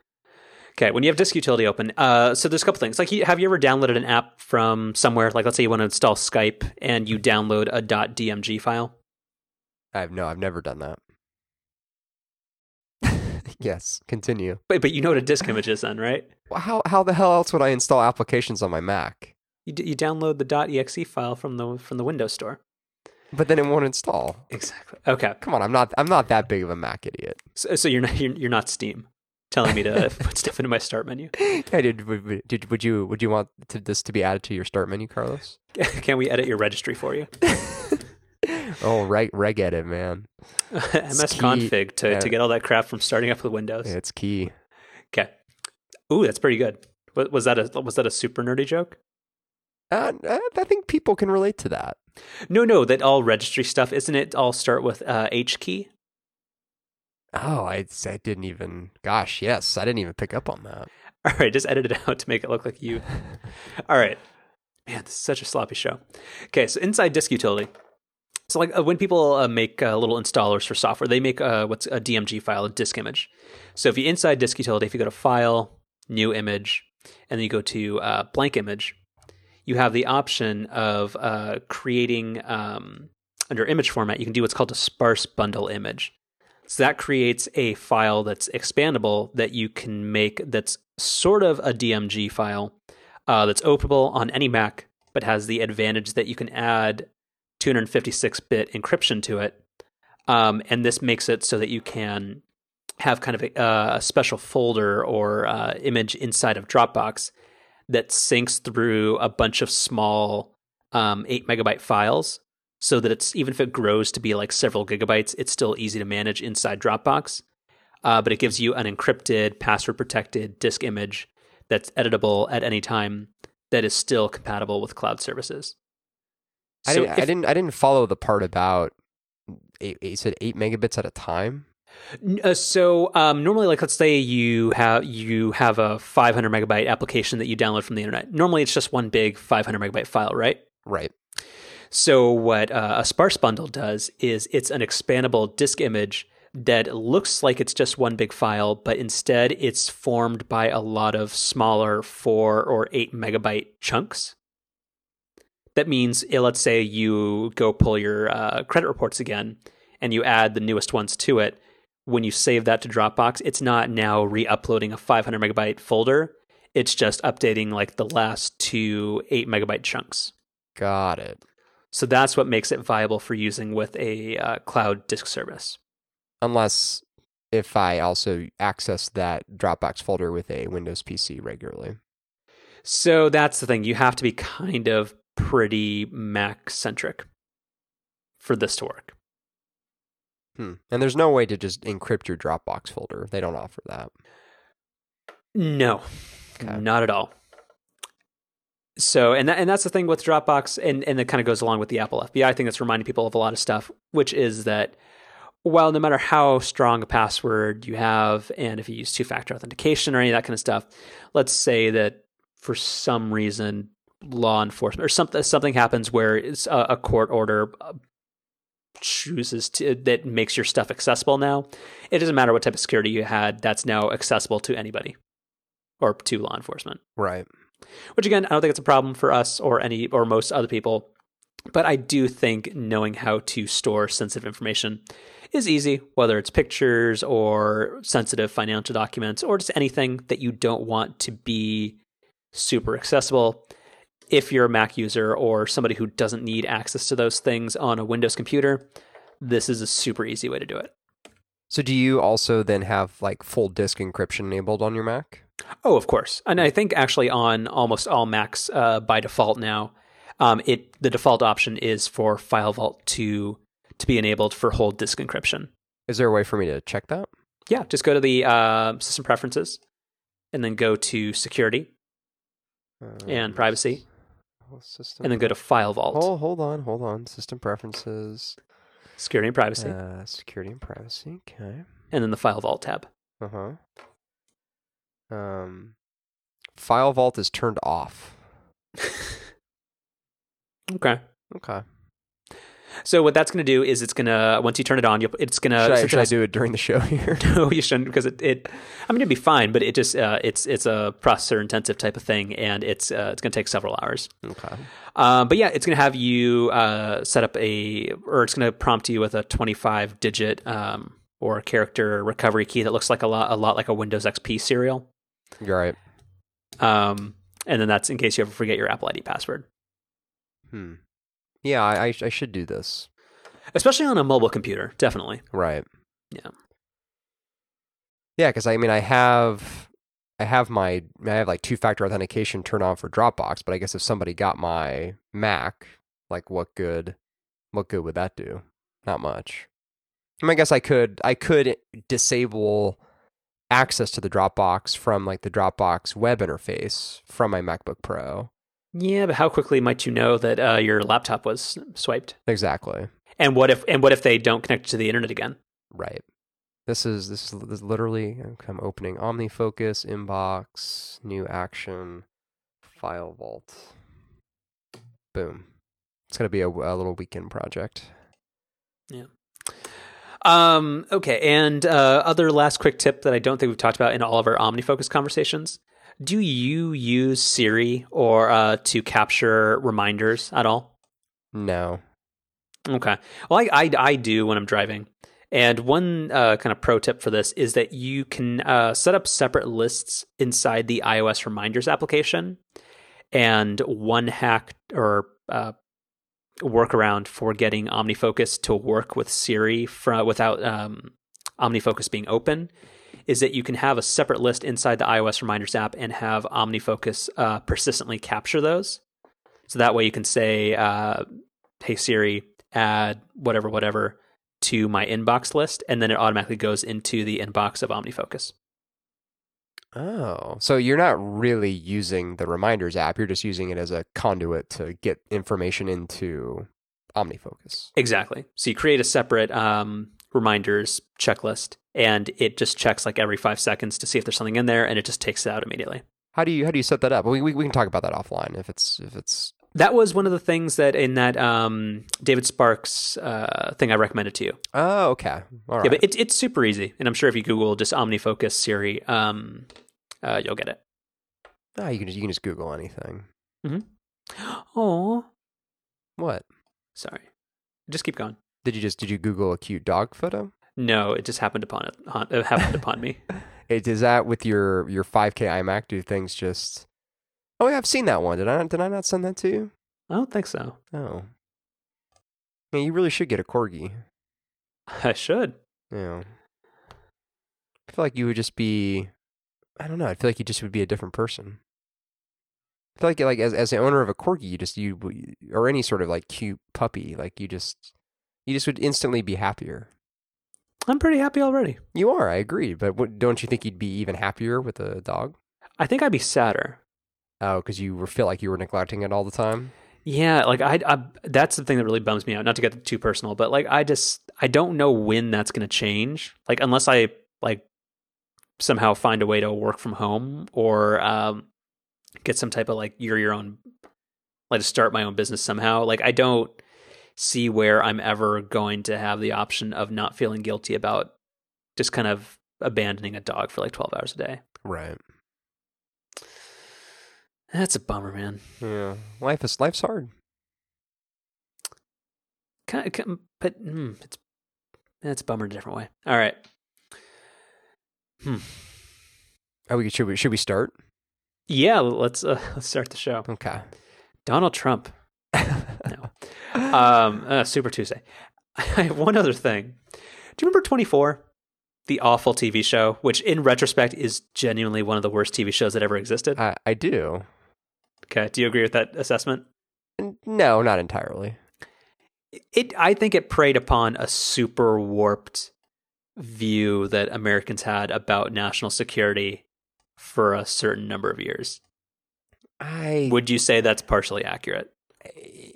Okay, when you have Disk Utility open, uh, so there's a couple things. Like, you, have you ever downloaded an app from somewhere? Like, let's say you want to install Skype and you download a .dmg file. I've no, I've never done that. Yes, continue. But but you know what a disk image is then, right? Well, how how the hell else would I install applications on my Mac? You d- you download the .exe file from the from the Windows Store. But then it won't install. Exactly. Okay. Come on, I'm not I'm not that big of a Mac idiot. So, so you're not you're, you're not Steam telling me to put stuff into my Start menu. Yeah, did would, did would you would you want to, this to be added to your Start menu, Carlos? Can we edit your registry for you? Oh, reg, reg edit, man. M S config to, yeah. to get all that crap from starting up with Windows. Yeah, it's key. Okay. Ooh, that's pretty good. Was that a was that a super nerdy joke? Uh, I think people can relate to that. No, no, that all registry stuff, isn't it? All start with uh, H key. Oh, I, I didn't even. Gosh, yes, I didn't even pick up on that. All right, just edit it out to make it look like you. All right, man, this is such a sloppy show. Okay, so inside Disk Utility. So like uh, when people uh, make uh, little installers for software, they make uh, what's a D M G file, a disk image. So if you inside Disk Utility, if you go to File, New Image, and then you go to uh, Blank Image, you have the option of uh, creating, um, under Image Format, you can do what's called a Sparse Bundle Image. So that creates a file that's expandable that you can make that's sort of a D M G file uh, that's openable on any Mac, but has the advantage that you can add two fifty-six bit encryption to it, um, and this makes it so that you can have kind of a, a special folder or uh, image inside of Dropbox that syncs through a bunch of small um, eight megabyte files, so that it's even if it grows to be like several gigabytes, it's still easy to manage inside Dropbox. Uh, but it gives you an encrypted, password protected disk image that's editable at any time that is still compatible with cloud services. So I, didn't, if, I didn't. I didn't follow the part about. Eight, eight, you said eight megabits at a time. Uh, so um, normally, like let's say you have you have a five hundred megabyte application that you download from the internet. Normally, it's just one big five hundred megabyte file, right? Right. So what uh, a sparse bundle does is it's an expandable disk image that looks like it's just one big file, but instead it's formed by a lot of smaller four or eight megabyte chunks. That means, let's say you go pull your uh, credit reports again and you add the newest ones to it. When you save that to Dropbox, it's not now re-uploading a five hundred megabyte folder. It's just updating like the last two eight megabyte chunks. Got it. So that's what makes it viable for using with a uh, cloud disk service. Unless if I also access that Dropbox folder with a Windows P C regularly. So that's the thing. You have to be kind of pretty Mac-centric for this to work. Hmm. And there's no way to just encrypt your Dropbox folder. They don't offer that. No, okay. Not at all. So, and that, and that's the thing with Dropbox, and, and it kind of goes along with the Apple F B I thing that's reminding people of a lot of stuff, which is that while no matter how strong a password you have, and if you use two-factor authentication or any of that kind of stuff, let's say that for some reason law enforcement or something something happens where it's a, a court order chooses to that makes your stuff accessible now. It doesn't matter what type of security you had, that's now accessible to anybody or to law enforcement. Right. Which again, I don't think it's a problem for us or any or most other people, but I do think knowing how to store sensitive information is easy, whether it's pictures or sensitive financial documents or just anything that you don't want to be super accessible. If you're a Mac user or somebody who doesn't need access to those things on a Windows computer, this is a super easy way to do it. So do you also then have like full disk encryption enabled on your Mac? Oh, of course. And I think actually on almost all Macs uh, by default now, um, it the default option is for FileVault to to be enabled for whole disk encryption. Is there a way for me to check that? Yeah, just go to the uh, system preferences and then go to security uh, and privacy system. And then go to FileVault. Oh, hold on, hold on. System preferences. Security and privacy. Uh, security and privacy, okay. And then the FileVault tab. Uh-huh. Um, FileVault is turned off. Okay. Okay. So what that's going to do is it's going to, once you turn it on, you'll, it's going to... Should, I, should I do it during the show here? No, you shouldn't, because it, it... I mean, it'd be fine, but it just, uh, it's it's a processor-intensive type of thing, and it's uh, it's going to take several hours. Okay. Uh, but yeah, it's going to have you uh, set up a... Or it's going to prompt you with a twenty-five digit um, or character recovery key that looks like a lot a lot like a Windows X P serial. You're right. Um, and then that's in case you ever forget your Apple I D password. Hmm. Yeah, I, I should do this. Especially on a mobile computer, definitely. Right. Yeah. Yeah, because I mean, I have, I have my, I have like two-factor authentication turned on for Dropbox, but I guess if somebody got my Mac, like what good, what good would that do? Not much. I mean, I guess I could, I could disable access to the Dropbox from like the Dropbox web interface from my MacBook Pro. Yeah, but how quickly might you know that uh, your laptop was swiped? Exactly. And what if and what if they don't connect to the internet again? Right. This is this is, this is literally. I'm opening OmniFocus, inbox, new action, file vault. Boom. It's gonna be a, a little weekend project. Yeah. Um. Okay. And uh, other last quick tip that I don't think we've talked about in all of our OmniFocus conversations. Do you use Siri or uh, to capture reminders at all? No. Okay. Well, I I, I do when I'm driving. And one uh, kind of pro tip for this is that you can uh, set up separate lists inside the iOS Reminders application. And one hack or uh, workaround for getting OmniFocus to work with Siri for, without um, OmniFocus being open is that you can have a separate list inside the iOS Reminders app and have OmniFocus uh, persistently capture those. So that way you can say, uh, hey, Siri, add whatever, whatever to my inbox list, and then it automatically goes into the inbox of OmniFocus. Oh, so you're not really using the Reminders app. You're just using it as a conduit to get information into OmniFocus. Exactly. So you create a separate um, Reminders checklist, and it just checks like every five seconds to see if there's something in there, and it just takes it out immediately. How do you how do you set that up? We we, we can talk about that offline if it's if it's. That was one of the things that in that um, David Sparks uh, thing I recommended to you. Oh, okay, all right. Yeah, but it's it's super easy, and I'm sure if you Google just OmniFocus Siri, um, uh, you'll get it. Ah, oh, you can just, you can just Google anything. Mm-hmm. Oh, what? Sorry, just keep going. Did you just did you Google a cute dog photo? No, it just happened upon it. It happened upon me. It is that with your your five K iMac? Do things just? Oh, yeah, I've seen that one. Did I did I not send that to you? I don't think so. Oh, man, you really should get a corgi. I should. Yeah. I feel like you would just be. I don't know. I feel like you just would be a different person. I feel like like as as the owner of a corgi, you just you or any sort of like cute puppy, like you just you just would instantly be happier. I'm pretty happy already. You are, I agree. But what, don't you think you'd be even happier with a dog? I think I'd be sadder. Oh, because you feel like you were neglecting it all the time? Yeah, like I, I, that's the thing that really bums me out. Not to get too personal, but like I just, I don't know when that's going to change. Like unless I like somehow find a way to work from home or um, get some type of like you're your own, like to start my own business somehow. Like I don't see where I'm ever going to have the option of not feeling guilty about just kind of abandoning a dog for like twelve hours a day. Right. That's a bummer, man. Yeah. Life is, life's hard. Can, can, but mm, it's, that's a bummer in a different way. All right. Hmm. Are we, should we, should we start? Yeah. Let's, uh, let's start the show. Okay. Donald Trump. No. Um, uh, Super Tuesday. I have one other thing. Do you remember twenty-four? The awful T V show, which in retrospect is genuinely one of the worst T V shows that ever existed. I, I do. Okay. Do you agree with that assessment? No, not entirely. It, I think it preyed upon a super warped view that Americans had about national security for a certain number of years. I Would you say that's partially accurate? I,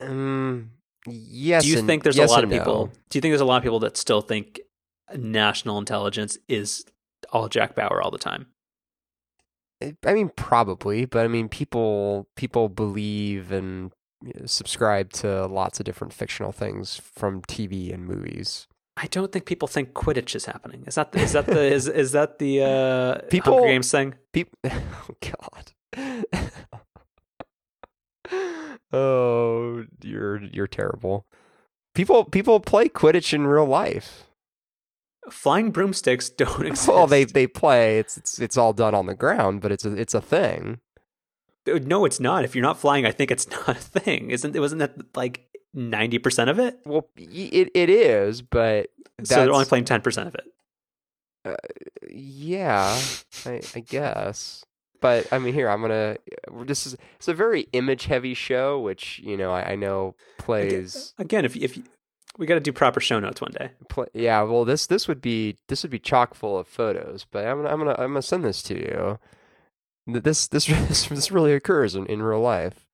um, yes. Do you and, think there's yes a lot of no. people? Do you think there's a lot of people that still think national intelligence is all Jack Bauer all the time? I mean, probably, but I mean, people people believe and subscribe to lots of different fictional things from T V and movies. I don't think people think Quidditch is happening. Is that the, is that the is is that the uh, people, Hunger Games thing? People, oh God, oh you're you're terrible. People people play Quidditch in real life. Flying broomsticks don't exist. Well, they they play. It's it's it's all done on the ground, but it's a, it's a thing. No, it's not. If you're not flying, I think it's not a thing. Isn't it? Wasn't that like ninety percent of it? Well, it it is, but that's, so they're only playing ten percent of it. Uh, yeah, I, I guess. But I mean, here I'm gonna. This is it's a very image heavy show, which you know I, I know plays again. If if. We got to do proper show notes one day. Yeah, well, this this would be this would be chock full of photos, but I'm gonna I'm gonna I'm gonna send this to you. This this this, this really occurs in, in real life.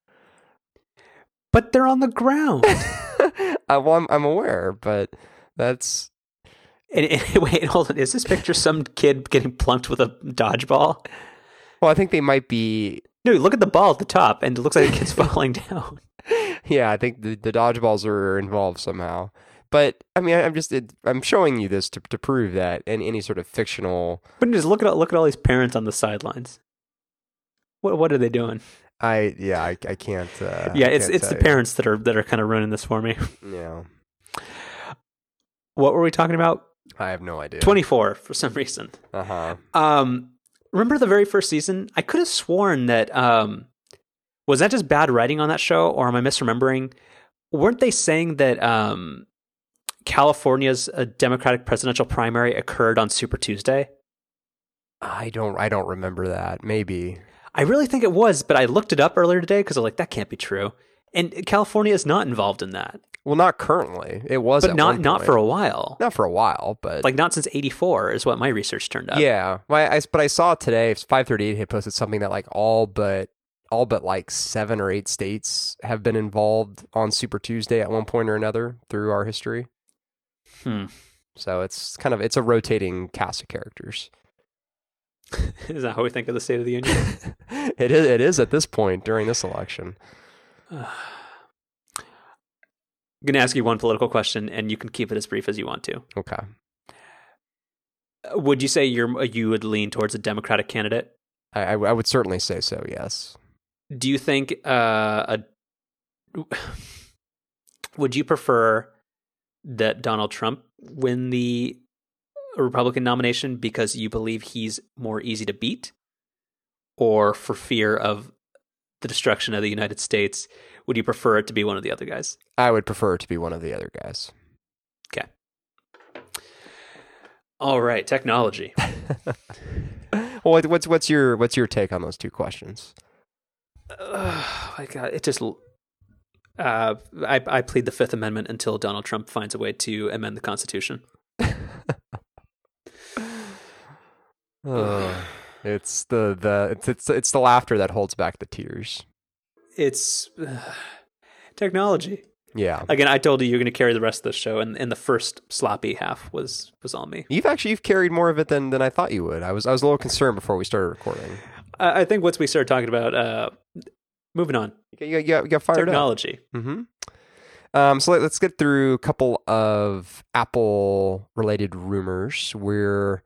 But they're on the ground. I, well, I'm I'm aware, but that's. And, and, wait, hold on. Is this picture some kid getting plunked with a dodgeball? Well, I think they might be. No, look at the ball at the top, and it looks like the kid's falling down. Yeah, I think the, the dodgeballs are involved somehow. But, I mean, I, I'm just, it, I'm showing you this to to prove that in any sort of fictional... But just look at, look at all these parents on the sidelines. What what are they doing? I, yeah, I, I can't... Uh, yeah, it's can't it's the you. parents that are that are kind of ruining this for me. Yeah. What were we talking about? I have no idea. twenty-four, for some reason. Uh-huh. Um, remember the very first season? I could have sworn that... Um, Was that just bad writing on that show, or am I misremembering? Weren't they saying that um, California's uh, Democratic presidential primary occurred on Super Tuesday? I don't, I don't remember that. Maybe. I really think it was, but I looked it up earlier today because I'm like, that can't be true. And California is not involved in that. Well, not currently. It was, but at not one not for a while. Not for a while, but like not since eighty-four is what my research turned up. Yeah, well, I, I, but I saw today five thirty-eight had posted something that like all but. all but like seven or eight states have been involved on Super Tuesday at one point or another through our history. Hmm. So it's kind of, it's a rotating cast of characters. Is that how we think of the State of the Union? It is. It is at this point during this election. Uh, I'm going to ask you one political question and you can keep it as brief as you want to. Okay. Would you say you're, you would lean towards a Democratic candidate? I, I would certainly say so. Yes. Do you think uh, a, would you prefer that Donald Trump win the Republican nomination because you believe he's more easy to beat, or for fear of the destruction of the United States, would you prefer it to be one of the other guys? I would prefer it to be one of the other guys. Okay. All right. Technology. Well, what's what's your what's your take on those two questions? Oh my God, it just uh, I I plead the Fifth Amendment until Donald Trump finds a way to amend the Constitution. oh, it's the the it's, it's it's the laughter that holds back the tears. It's uh, technology. Yeah. Again, I told you you're going to carry the rest of the show, and, and the first sloppy half was was all me. You've actually you've carried more of it than than I thought you would. I was I was a little concerned before we started recording. I, I think once we started talking about uh, moving on, you got, you got fired technology. Up. Mm-hmm. Um, so let, let's get through a couple of Apple related rumors. We're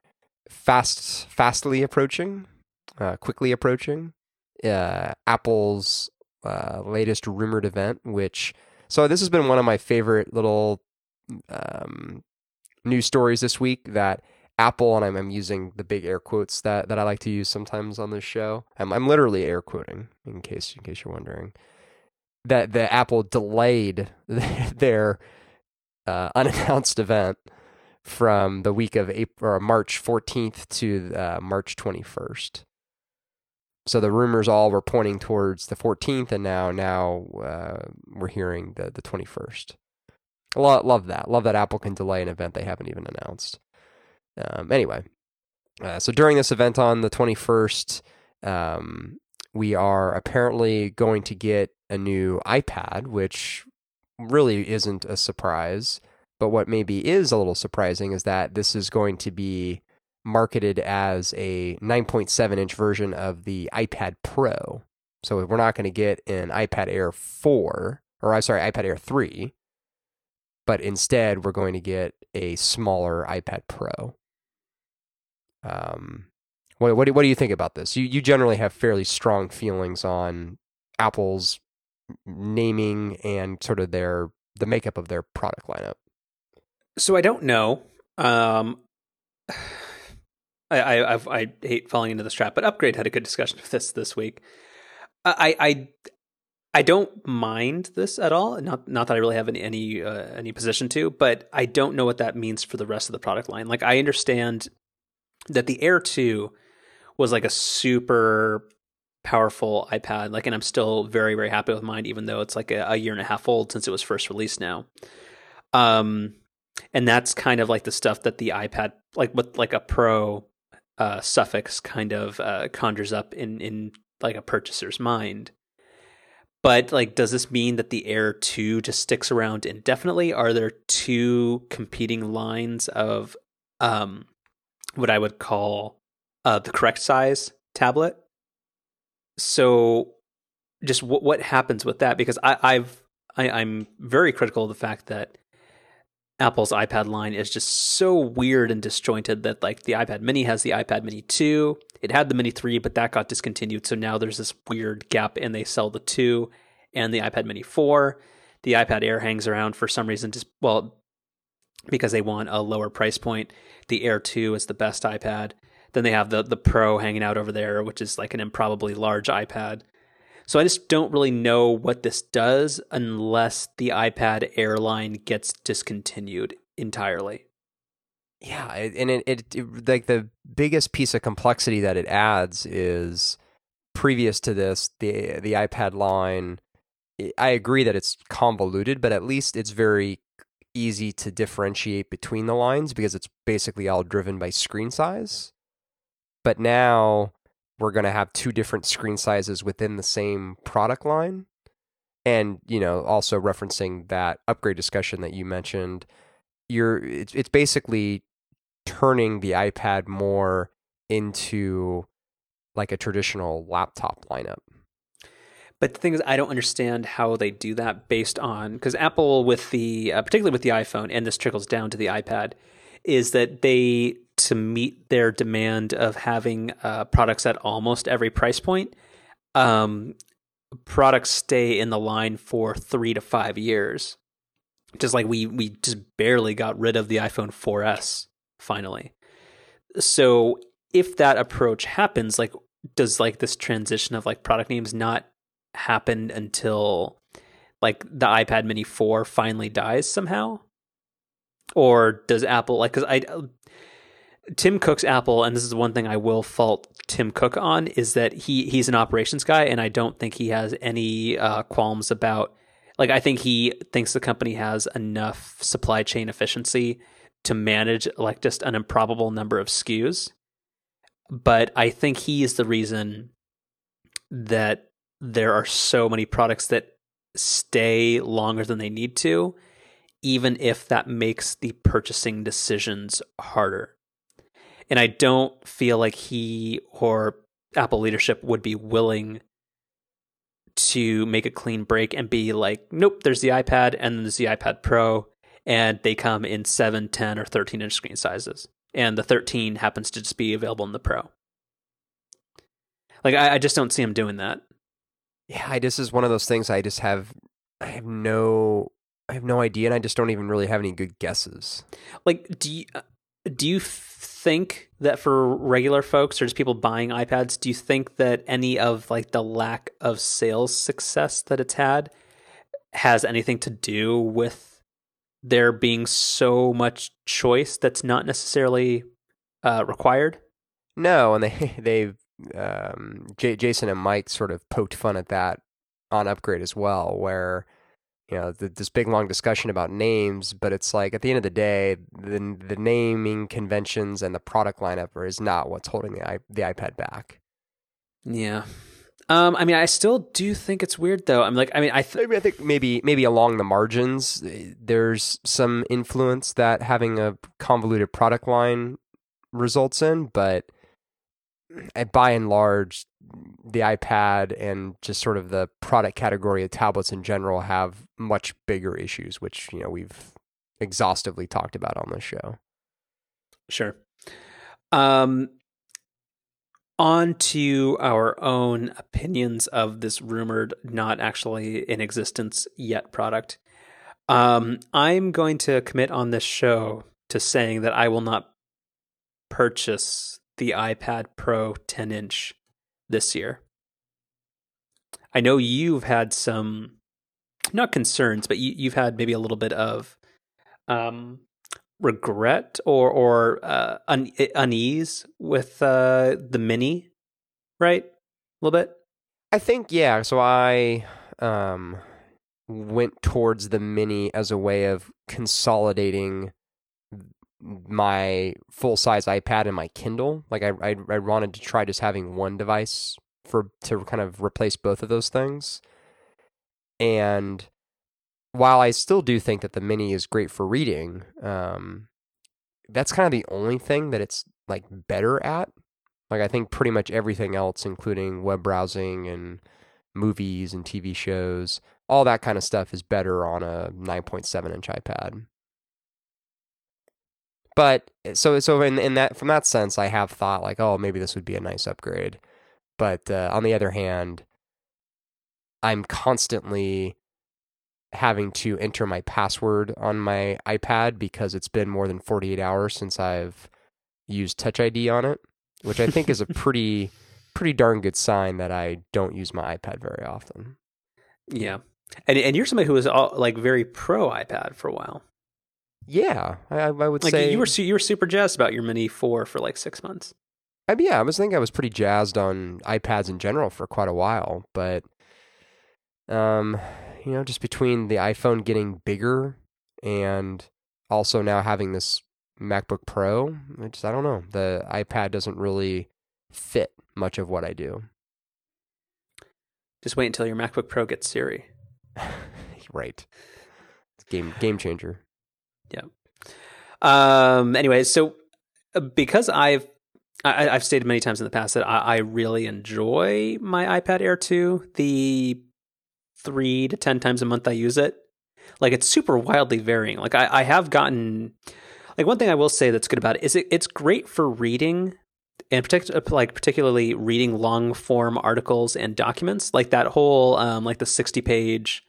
fast, fastly approaching, uh, quickly approaching uh, Apple's uh, latest rumored event, which. So this has been one of my favorite little um, news stories this week that Apple, and I'm, I'm using the big air quotes that, that I like to use sometimes on this show. I'm, I'm literally air quoting in case in case you're wondering that the Apple delayed their uh, unannounced event from the week of April or March fourteenth to uh, March twenty-first. So the rumors all were pointing towards the fourteenth, and now now uh, we're hearing the the twenty-first. Love, love that. Love that Apple can delay an event they haven't even announced. Um, anyway, uh, so during this event on the twenty-first, um, we are apparently going to get a new iPad, which really isn't a surprise. But what maybe is a little surprising is that this is going to be marketed as a nine point seven inch version of the iPad Pro. So we're not going to get an iPad Air four, or I'm sorry, iPad Air three, but instead we're going to get a smaller iPad Pro. Um, what, what, do, what do you think about this? You, you generally have fairly strong feelings on Apple's naming and sort of their the makeup of their product lineup. So I don't know. Um, I, I I've, I hate falling into this trap, but Upgrade had a good discussion of this this week. I I I don't mind this at all. Not not that I really have any any, uh, any position to, but I don't know what that means for the rest of the product line. Like, I understand that the Air two was like a super powerful iPad, like, and I'm still very very happy with mine, even though it's like a, a year and a half old since it was first released now. Um, and that's kind of like the stuff that the iPad, like with like a Pro uh, suffix, kind of uh, conjures up in in like a purchaser's mind. But like, does this mean that the Air two just sticks around indefinitely? Are there two competing lines of um, what I would call uh, the correct size tablet? So just what what happens with that? Because I, I've I, I'm very critical of the fact that Apple's iPad line is just so weird and disjointed that like the iPad Mini has the iPad Mini two. It had the Mini three, but that got discontinued. So now there's this weird gap, and they sell the two and the iPad Mini four. The iPad Air hangs around for some reason, just well, because they want a lower price point. The Air two is the best iPad. Then they have the the Pro hanging out over there, which is like an improbably large iPad. So I just don't really know what this does unless the iPad Air line gets discontinued entirely. Yeah, and it, it, it like the biggest piece of complexity that it adds is, previous to this, the the iPad line, I agree that it's convoluted, but at least it's very easy to differentiate between the lines because it's basically all driven by screen size. But now we're going to have two different screen sizes within the same product line. And, you know, also referencing that Upgrade discussion that you mentioned, you're it's, it's basically turning the iPad more into like a traditional laptop lineup. But the thing is, I don't understand how they do that based on, because Apple with the, uh, particularly with the iPhone, and this trickles down to the iPad, is that they, to meet their demand of having uh, products at almost every price point, um, products stay in the line for three to five years. Just like we we just barely got rid of the iPhone four S finally. So if that approach happens, like, does like this transition of like product names not happen until like the iPad Mini four finally dies somehow? Or does Apple, like, because I, Tim Cook's Apple, and this is one thing I will fault Tim Cook on, is that he he's an operations guy, and I don't think he has any uh, qualms about, like, I think he thinks the company has enough supply chain efficiency to manage like just an improbable number of S K Us. But I think he is the reason that there are so many products that stay longer than they need to, even if that makes the purchasing decisions harder. And I don't feel like he or Apple leadership would be willing to make a clean break and be like, nope, there's the iPad and there's the iPad Pro, and they come in seven, ten, or thirteen inch screen sizes. And the thirteen happens to just be available in the Pro. Like, I, I just don't see him doing that. Yeah, I, this is one of those things I just have, I have no... I have no idea, and I just don't even really have any good guesses. Like, do you, do you think that for regular folks or just people buying iPads, do you think that any of like the lack of sales success that it's had has anything to do with there being so much choice that's not necessarily uh, required? No, and they they've um, J- Jason and Mike sort of poked fun at that on Upgrade as well, where, you know, the, this big long discussion about names, but it's like at the end of the day, the the naming conventions and the product lineup is not what's holding the the iPad back. Yeah. Um, I mean, I still do think it's weird, though. I'm like, I mean, I, th- I think maybe maybe along the margins, there's some influence that having a convoluted product line results in. But by and large, the iPad and just sort of the product category of tablets in general have much bigger issues, which, you know, we've exhaustively talked about on this show. Sure. Um. On to our own opinions of this rumored, not actually in existence yet product. Um, I'm going to commit on this show to saying that I will not purchase the iPad Pro ten inch this year. I know you've had some, not concerns, but you, you've had maybe a little bit of um, regret or or uh, un- unease with uh, the Mini, right? A little bit? I think, yeah. So I um, went towards the Mini as a way of consolidating my full-size iPad and my Kindle. Like, I, I, I wanted to try just having one device for to kind of replace both of those things. And while I still do think that the Mini is great for reading, um, that's kind of the only thing that it's like better at. Like, I think pretty much everything else, including web browsing and movies and T V shows, all that kind of stuff is better on a nine point seven inch iPad. But so so in, in that from that sense, I have thought like, oh, maybe this would be a nice upgrade. But uh, on the other hand, I'm constantly having to enter my password on my iPad because it's been more than forty-eight hours since I've used Touch I D on it, which I think is a pretty pretty darn good sign that I don't use my iPad very often. Yeah. And and you're somebody who was all, like, very pro iPad for a while. Yeah, I, I would like say you were su- you were super jazzed about your Mini four for like six months. I mean, yeah, I was thinking I was pretty jazzed on iPads in general for quite a while, but um you know, just between the iPhone getting bigger and also now having this MacBook Pro, I just, I don't know. The iPad doesn't really fit much of what I do. Just wait until your MacBook Pro gets Siri. Right. Game game changer. Yeah. Um, anyway, so because I've I, I've stated many times in the past that I, I really enjoy my iPad Air two, the three to ten times a month I use it, like, it's super wildly varying. Like, I, I have gotten, like, one thing I will say that's good about it is it, it's great for reading, and partic- like particularly reading long form articles and documents, like that whole um, like the sixty page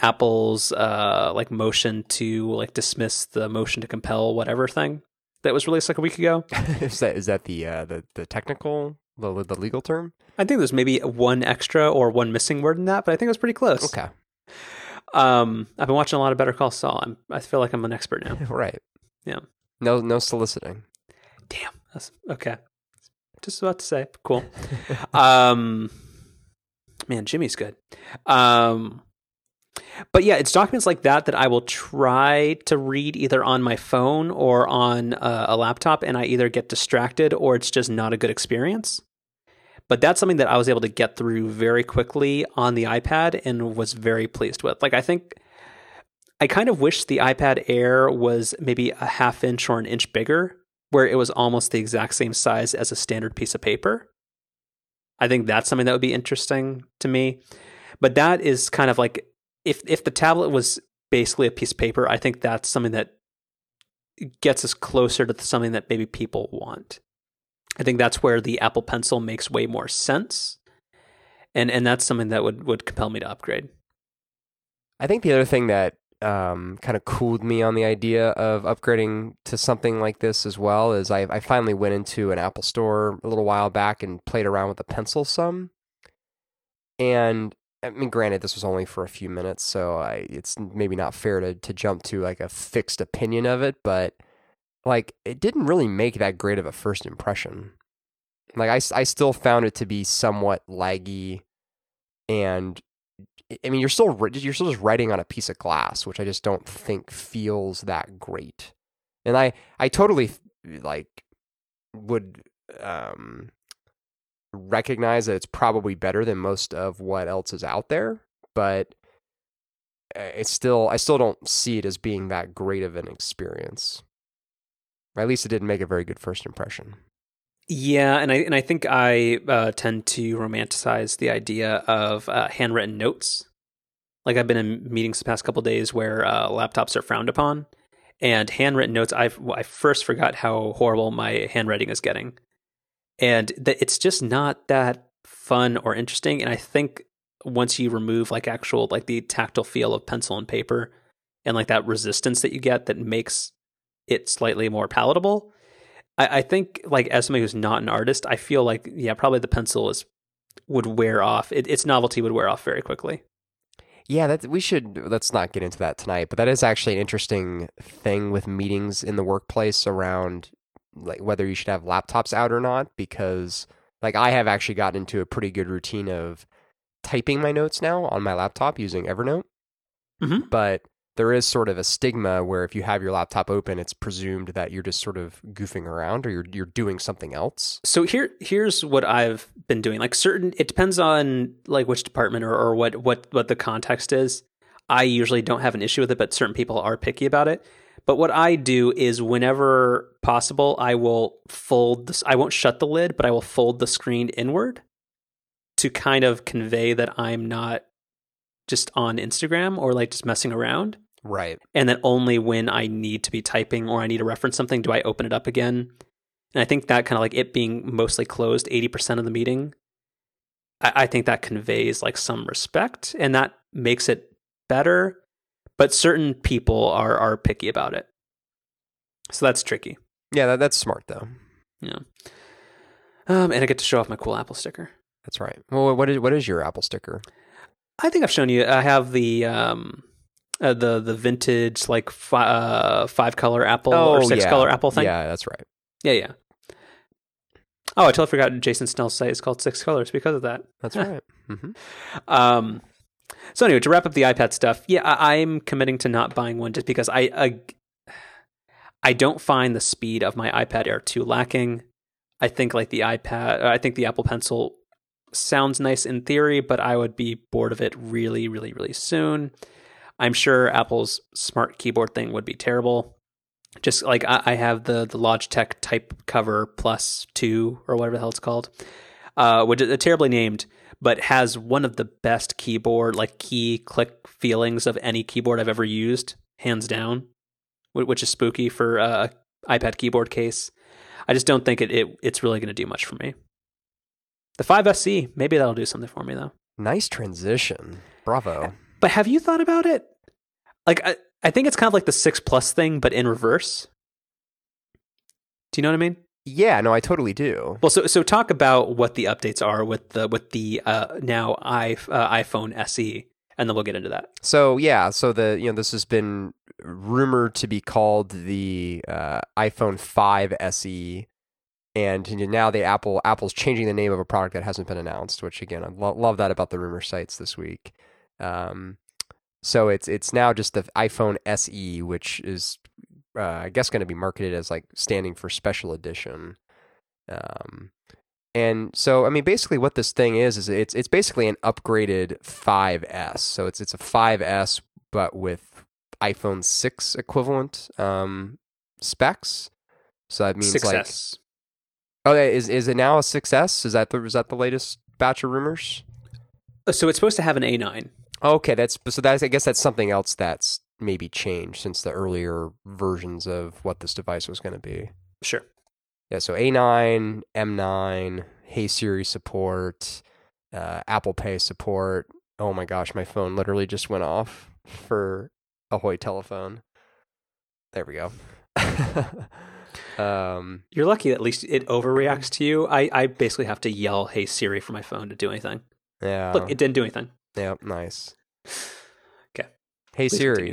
Apple's uh, like motion to like dismiss the motion to compel whatever thing that was released like a week ago. Is that is that the uh, the the technical? The, the legal term? I think there's maybe one extra or one missing word in that, but I think it was pretty close. Okay. Um, I've been watching a lot of Better Call Saul. I'm, I feel like I'm an expert now. Right. Yeah. No, no soliciting. Damn. That's, okay. Just about to say. Cool. um, man, Jimmy's good. Um, but yeah, it's documents like that that I will try to read either on my phone or on a, a laptop, and I either get distracted or it's just not a good experience. But that's something that I was able to get through very quickly on the iPad and was very pleased with. Like, I think I kind of wish the iPad Air was maybe a half inch or an inch bigger, where it was almost the exact same size as a standard piece of paper. I think that's something that would be interesting to me. But that is kind of like, if if the tablet was basically a piece of paper, I think that's something that gets us closer to something that maybe people want. I think that's where the Apple Pencil makes way more sense. And and that's something that would, would compel me to upgrade. I think the other thing that um, kind of cooled me on the idea of upgrading to something like this as well is I, I finally went into an Apple store a little while back and played around with the Pencil some. And I mean, granted, this was only for a few minutes, so I, it's maybe not fair to, to jump to like a fixed opinion of it, but like, it didn't really make that great of a first impression. Like, I, I still found it to be somewhat laggy, and I mean, you're still you're still just writing on a piece of glass, which I just don't think feels that great. And I I totally like would um, recognize that it's probably better than most of what else is out there, but it's still I still don't see it as being that great of an experience. Or at least it didn't make a very good first impression. Yeah, and I and I think I uh, tend to romanticize the idea of uh, handwritten notes. Like, I've been in meetings the past couple of days where uh, laptops are frowned upon, and handwritten notes. I I first forgot how horrible my handwriting is getting, and that it's just not that fun or interesting. And I think once you remove like actual like the tactile feel of pencil and paper, and like that resistance that you get, that makes it slightly more palatable. I think, like, as somebody who's not an artist, I feel like, yeah, probably the pencil is would wear off. It, its novelty would wear off very quickly. Yeah, that we should, let's not get into that tonight, but that is actually an interesting thing with meetings in the workplace around, like, whether you should have laptops out or not, because, like, I have actually gotten into a pretty good routine of typing my notes now on my laptop using Evernote, mm-hmm. but there is sort of a stigma where if you have your laptop open, it's presumed that you're just sort of goofing around or you're you're doing something else. So here here's what I've been doing. Like certain, it depends on like which department or, or what, what, what the context is. I usually don't have an issue with it, but certain people are picky about it. But what I do is whenever possible, I will fold this. I won't shut the lid, but I will fold the screen inward to kind of convey that I'm not just on Instagram or like just messing around. Right. And that only when I need to be typing or I need to reference something, do I open it up again. And I think that kind of like it being mostly closed eighty percent of the meeting, I, I think that conveys like some respect and that makes it better. But certain people are are picky about it. So that's tricky. Yeah, that, that's smart though. Yeah. Um, and I get to show off my cool Apple sticker. That's right. Well, what is, what is your Apple sticker? I think I've shown you, I have the... Um, Uh, the the vintage like fi- uh, five color apple oh, or six yeah. color apple thing. Yeah, that's right. Yeah, yeah. Oh, I totally forgot. Jason Snell's site is called Six Colors because of that. That's right. Mm-hmm. Um. So anyway, to wrap up the iPad stuff, yeah, I- I'm committing to not buying one just because I, I I don't find the speed of my iPad Air two lacking. I think like the iPad, I think the Apple Pencil sounds nice in theory, but I would be bored of it really, really, really soon. I'm sure Apple's smart keyboard thing would be terrible. Just like I, I have the, the Logitech Type Cover Plus two or whatever the hell it's called, uh, which is terribly named, but has one of the best keyboard, like key click feelings of any keyboard I've ever used, hands down, which is spooky for a iPad keyboard case. I just don't think it, it it's really going to do much for me. The five S E, maybe that'll do something for me though. Nice transition. Bravo. But have you thought about it? Like, I, I think it's kind of like the six plus thing, but in reverse. Do you know what I mean? Yeah, no, I totally do. Well, so so talk about what the updates are with the with the uh, now I, uh, iPhone S E, and then we'll get into that. So yeah, so the you know this has been rumored to be called the uh, iPhone five S E, and now the Apple Apple's changing the name of a product that hasn't been announced. Which again, I lo- love that about the rumor sites this week. Um, so it's, it's now just the iPhone S E, which is, uh, I guess going to be marketed as like standing for special edition. Um, and so, I mean, basically what this thing is, is it's, it's basically an upgraded five S. So it's, it's a five S, but with iPhone six equivalent, um, specs. So that means six S. Like, oh, is, is it now a six S? Is that the, is that the latest batch of rumors? So it's supposed to have an A nine. Okay, that's so. That's I guess that's something else that's maybe changed since the earlier versions of what this device was going to be. Sure. Yeah. So A nine, M nine, Hey Siri support, uh, Apple Pay support. Oh my gosh, my phone literally just went off for Ahoy Telephone. There we go. um, You're lucky. At least it overreacts to you. I I basically have to yell Hey Siri for my phone to do anything. Yeah. Look, it didn't do anything. Yeah, nice. Okay. Hey Please Siri.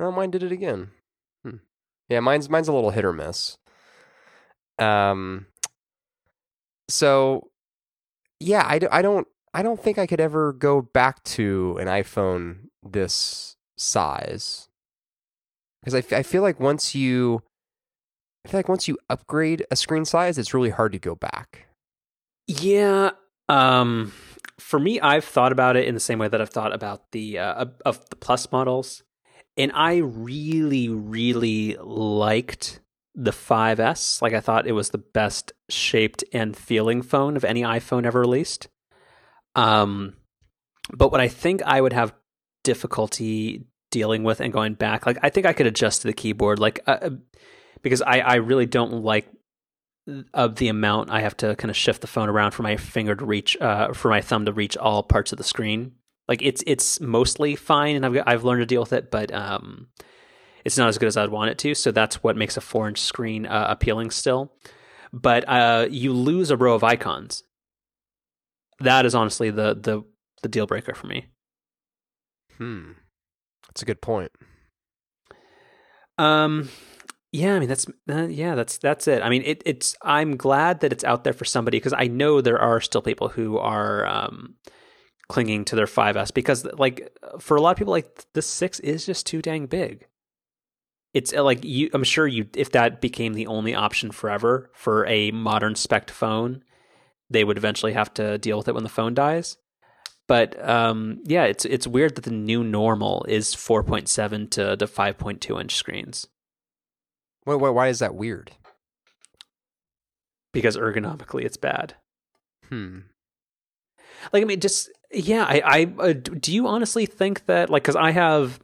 Oh, mine did it again. Hmm. Yeah, mine's mine's a little hit or miss. Um, So yeah, I, I don't I don't think I could ever go back to an iPhone this size, because I, I feel like once you I feel like once you upgrade a screen size, it's really hard to go back. Yeah. Um, for me, I've thought about it in the same way that I've thought about the uh, of the Plus models, and I really, really liked the five S. Like, I thought it was the best shaped and feeling phone of any iPhone ever released. Um, but what I think I would have difficulty dealing with and going back, like, I think I could adjust to the keyboard, like, uh, because I, I really don't like of the amount I have to kind of shift the phone around for my finger to reach, uh, for my thumb to reach all parts of the screen. Like, it's it's mostly fine, and I've got, I've learned to deal with it, but um, it's not as good as I'd want it to. So that's what makes a four-inch screen uh, appealing still. But uh, you lose a row of icons. That is honestly the the the deal breaker for me. Hmm, that's a good point. Um. Yeah, I mean, that's, uh, yeah, that's, that's it. I mean, it, it's, I'm glad that it's out there for somebody, because I know there are still people who are um, clinging to their five S, because, like, for a lot of people, like, the six is just too dang big. It's uh, like, you, I'm sure you, if that became the only option forever for a modern spec phone, they would eventually have to deal with it when the phone dies. But um, yeah, it's, it's weird that the new normal is four point seven to, to five point two inch screens. Wait, wait, why is that weird? Because ergonomically it's bad. Hmm. Like, I mean, just, yeah, I, I uh, do you honestly think that, like, because I have,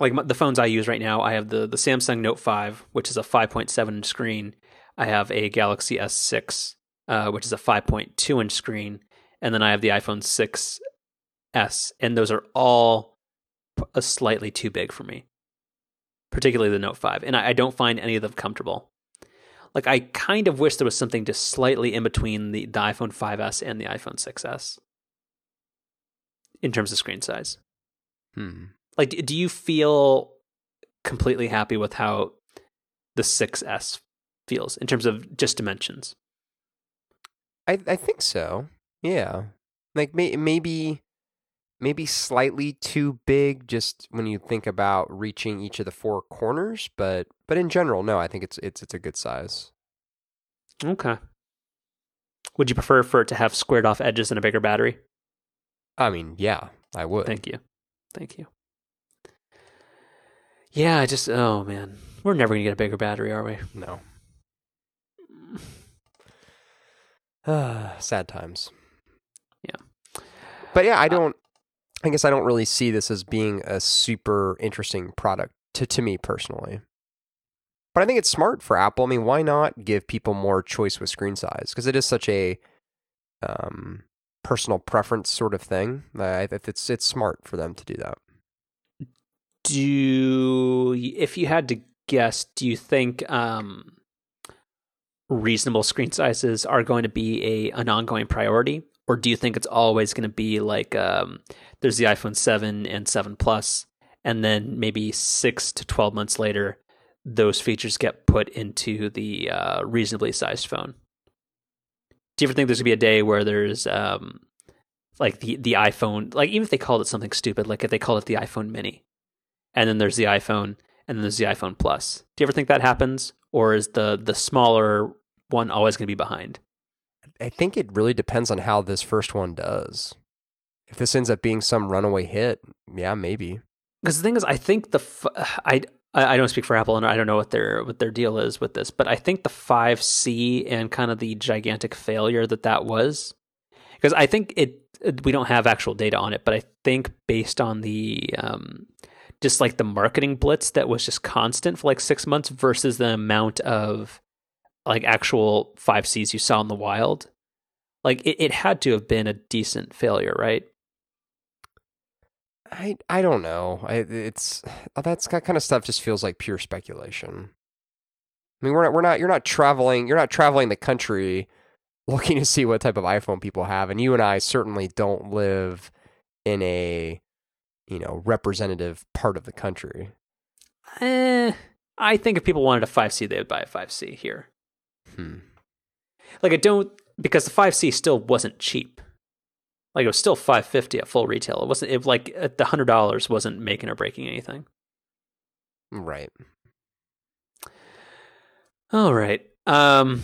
like, the phones I use right now, I have the, the Samsung Note five, which is a five point seven inch screen. I have a Galaxy S six, uh, which is a five point two inch screen. And then I have the iPhone six S. And those are all a slightly too big for me, particularly the Note five, and I, I don't find any of them comfortable. Like, I kind of wish there was something just slightly in between the, the iPhone five S and the iPhone six S in terms of screen size. Hmm. Like, do you feel completely happy with how the six S feels in terms of just dimensions? I I think so. Yeah. Like, may, maybe... Maybe slightly too big, just when you think about reaching each of the four corners, but but in general, no, I think it's it's it's a good size. Okay. Would you prefer for it to have squared off edges and a bigger battery? I mean, yeah, I would. Thank you, thank you. Yeah, I just oh man, we're never gonna get a bigger battery, are we? No. Ah, sad times. Yeah, but yeah, I don't. Uh, I guess I don't really see this as being a super interesting product to, to me personally. But I think it's smart for Apple. I mean, why not give people more choice with screen size? Because it is such a um, personal preference sort of thing. Uh, it's it's smart for them to do that. Do if you had to guess, do you think um, reasonable screen sizes are going to be a an ongoing priority? Or do you think it's always going to be like um, there's the iPhone seven and seven Plus, and then maybe six to twelve months later, those features get put into the uh, reasonably sized phone? Do you ever think there's going to be a day where there's um, like the, the iPhone, like even if they called it something stupid, like if they called it the iPhone Mini, and then there's the iPhone, and then there's the iPhone Plus? Do you ever think that happens? Or is the the smaller one always going to be behind? I think it really depends on how this first one does. If this ends up being some runaway hit, yeah, maybe. Because the thing is, I think the f- I I don't speak for Apple, and I don't know what their what their deal is with this, but I think the five C and kind of the gigantic failure that that was, because I think it we don't have actual data on it, but I think based on the um, just like the marketing blitz that was just constant for like six months versus the amount of like actual five C's you saw in the wild, like it, it had to have been a decent failure, right? I I don't know. I, it's that's that kind of stuff just feels like pure speculation. I mean, we're not we're not you're not traveling you're not traveling the country looking to see what type of iPhone people have, and you and I certainly don't live in a you know representative part of the country. Eh, I think if people wanted a five C, they would buy a five C here. Hmm. Like I don't because the five C still wasn't cheap. Like, it was still five fifty at full retail. It wasn't, it, like, the one hundred dollars wasn't making or breaking anything. Right. All right. Um,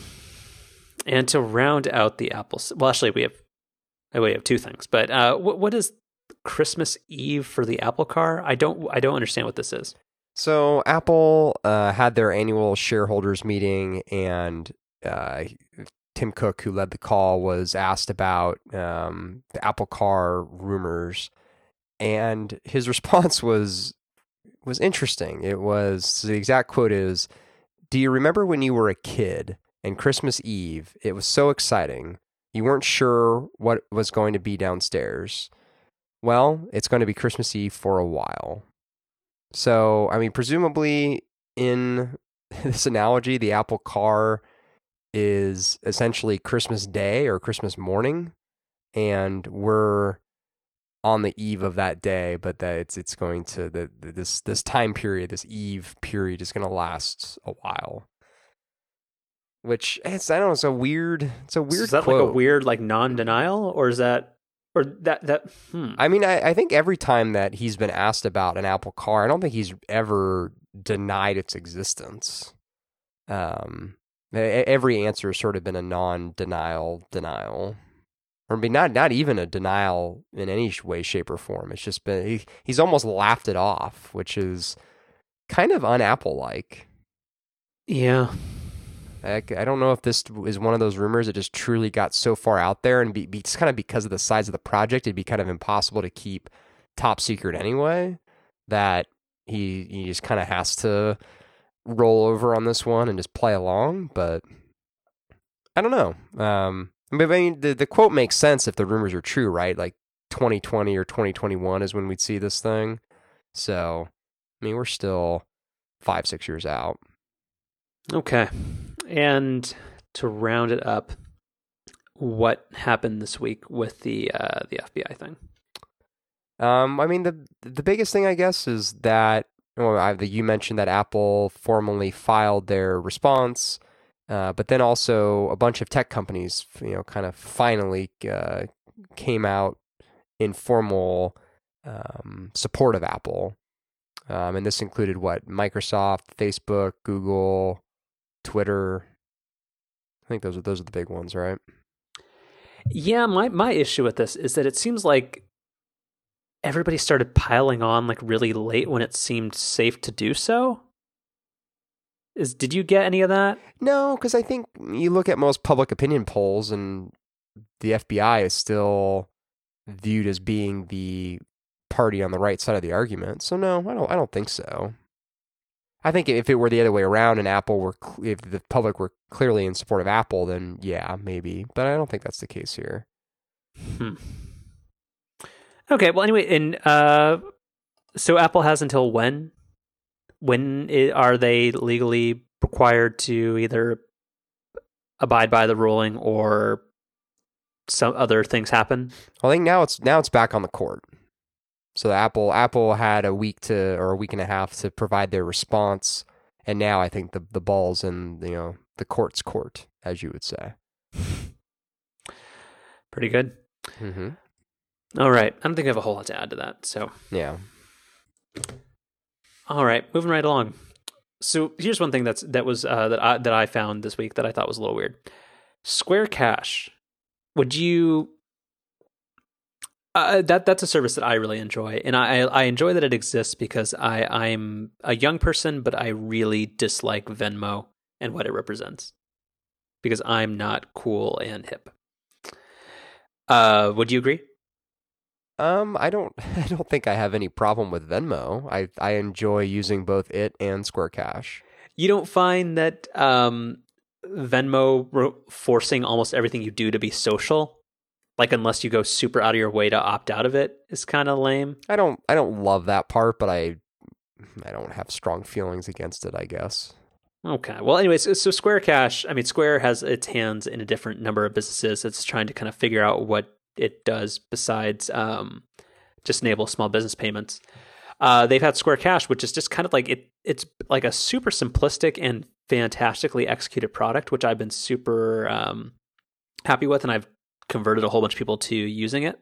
and to round out the Apple... Well, actually, we have we have two things. But uh, what, what is Christmas Eve for the Apple Car? I don't I don't understand what this is. So Apple uh, had their annual shareholders meeting, and... Uh, Tim Cook, who led the call, was asked about um, the Apple Car rumors, and his response was was interesting. It was, so the exact quote is, "Do you remember when you were a kid and Christmas Eve? It was so exciting. You weren't sure what was going to be downstairs. Well, it's going to be Christmas Eve for a while." So, I mean, presumably in this analogy, the Apple Car is essentially Christmas Day or Christmas morning, and we're on the eve of that day, but that it's it's going to the, the this this time period, this eve period, is going to last a while. Which it's I don't know, it's a weird it's a weird so is that quote. Like a weird like non-denial, or is that or that that hmm. I mean, I, I think every time that he's been asked about an Apple Car, I don't think he's ever denied its existence. Um Every answer has sort of been a non-denial denial. Or maybe not, not even a denial in any way, shape, or form. It's just been, he, he's almost laughed it off, which is kind of un-Apple-like. Yeah. I, I don't know if this is one of those rumors that just truly got so far out there, and be, be, it's kind of because of the size of the project, it'd be kind of impossible to keep top secret anyway, that he, he just kind of has to... roll over on this one and just play along, but I don't know. Um, I mean, the, the quote makes sense if the rumors are true, right? Like twenty twenty or twenty twenty-one is when we'd see this thing. So, I mean, we're still five, six years out. Okay. And to round it up, what happened this week with the uh, the F B I thing? Um, I mean, the the biggest thing, I guess, is that Well, I, you mentioned that Apple formally filed their response, uh, but then also a bunch of tech companies, you know, kind of finally uh, came out in formal um, support of Apple, um, and this included what Microsoft, Facebook, Google, Twitter. I think those are those are the big ones, right? Yeah, my my issue with this is that it seems like everybody started piling on like really late when it seemed safe to do so. Is did you get any of that? No, because I think you look at most public opinion polls, and the F B I is still viewed as being the party on the right side of the argument. So no, I don't. I don't think so. I think if it were the other way around, and Apple were, if the public were clearly in support of Apple, then yeah, maybe. But I don't think that's the case here. Hmm. Okay, well, anyway, and uh, so Apple has until when? When it, are they legally required to either abide by the ruling or some other things happen? I think now it's now it's back on the court. So Apple Apple had a week to or a week and a half to provide their response, and now I think the the ball's in, you know, the court's court, as you would say. Pretty good. Mm-hmm. All right. I don't think I have a whole lot to add to that. So yeah. All right. Moving right along. So here's one thing that's that was uh, that I that I found this week that I thought was a little weird. Square Cash. Would you? Uh, that that's a service that I really enjoy, and I I enjoy that it exists because I I'm a young person, but I really dislike Venmo and what it represents because I'm not cool and hip. Uh, would you agree? Um, I don't, I don't think I have any problem with Venmo. I, I enjoy using both it and Square Cash. You don't find that um, Venmo re- forcing almost everything you do to be social, like unless you go super out of your way to opt out of it, is kind of lame. I don't, I don't love that part, but I, I don't have strong feelings against it, I guess. Okay. Well, anyways, so, so Square Cash, I mean, Square has its hands in a different number of businesses. It's trying to kind of figure out what it does besides um, just enable small business payments. Uh, they've had Square Cash, which is just kind of like it. It's like a super simplistic and fantastically executed product, which I've been super um, happy with, and I've converted a whole bunch of people to using it.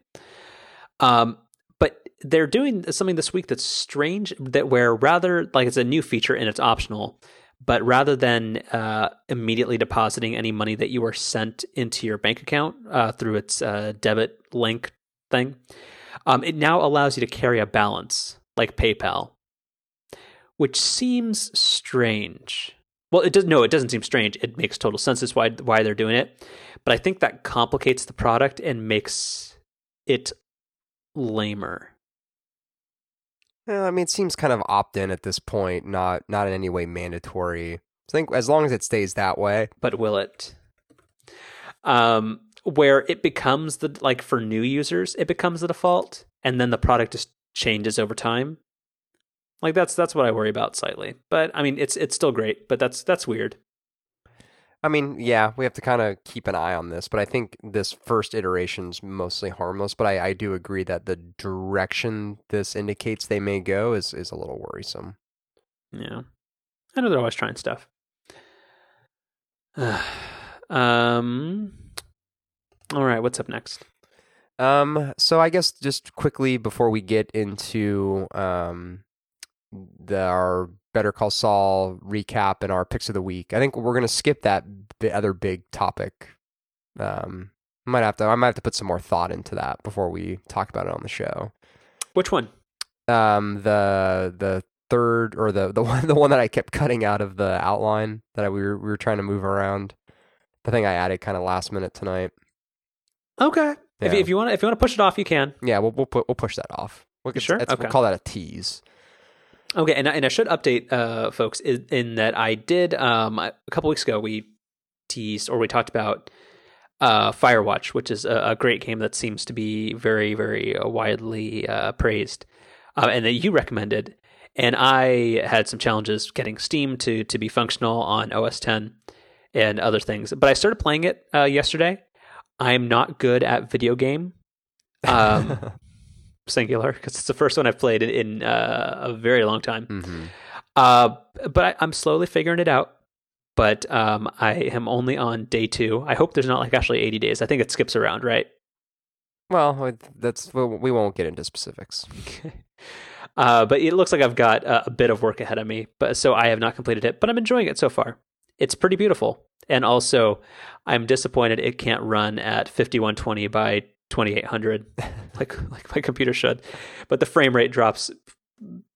Um, but they're doing something this week that's strange, that where rather, like, it's a new feature and it's optional, but rather than uh, immediately depositing any money that you were sent into your bank account uh, through its uh, debit link thing, um, it now allows you to carry a balance like PayPal, which seems strange. Well, it doesn't. No, it doesn't seem strange. It makes total sense. It's why why they're doing it, but I think that complicates the product and makes it lamer. Well, I mean, it seems kind of opt-in at this point, not not in any way mandatory. I think as long as it stays that way. But will it? Um, where it becomes the like for new users, it becomes the default, and then the product just changes over time. Like that's that's what I worry about slightly. But I mean, it's it's still great, but that's that's weird. I mean, yeah, we have to kind of keep an eye on this, but I think this first iteration's mostly harmless, but I, I do agree that the direction this indicates they may go is, is a little worrisome. Yeah. I know they're always trying stuff. Uh, um. All right, what's up next? Um. So I guess just quickly before we get into um the, our Better Call Saul recap and our picks of the week, I think we're going to skip that the other big topic. Um, might have to, I might have to put some more thought into that before we talk about it on the show. Which one? Um, the the third or the the one the one that I kept cutting out of the outline that I, we were we were trying to move around. The thing I added kind of last minute tonight. Okay. Yeah. If, if you want if you want to push it off, you can. Yeah, we'll we'll put, we'll push that off. We'll, sure. Okay. We'll call that a tease. Okay, and, and I should update uh, folks in, in that I did, um, a couple weeks ago, we teased or we talked about uh, Firewatch, which is a, a great game that seems to be very, very widely uh, praised, uh, and that you recommended. And I had some challenges getting Steam to to be functional on O S ten and other things. But I started playing it uh, yesterday. I'm not good at video game. Um singular, because it's the first one I've played in, in uh, a very long time. Mm-hmm. Uh, but I, I'm slowly figuring it out. But um, I am only on day two. I hope there's not like actually eighty days. I think it skips around, right? Well, that's well, we won't get into specifics. Okay. Uh, but it looks like I've got uh, a bit of work ahead of me. But so I have not completed it, but I'm enjoying it so far. It's pretty beautiful. And also, I'm disappointed it can't run at fifty-one twenty by twenty-eight hundred like like my computer should, but the frame rate drops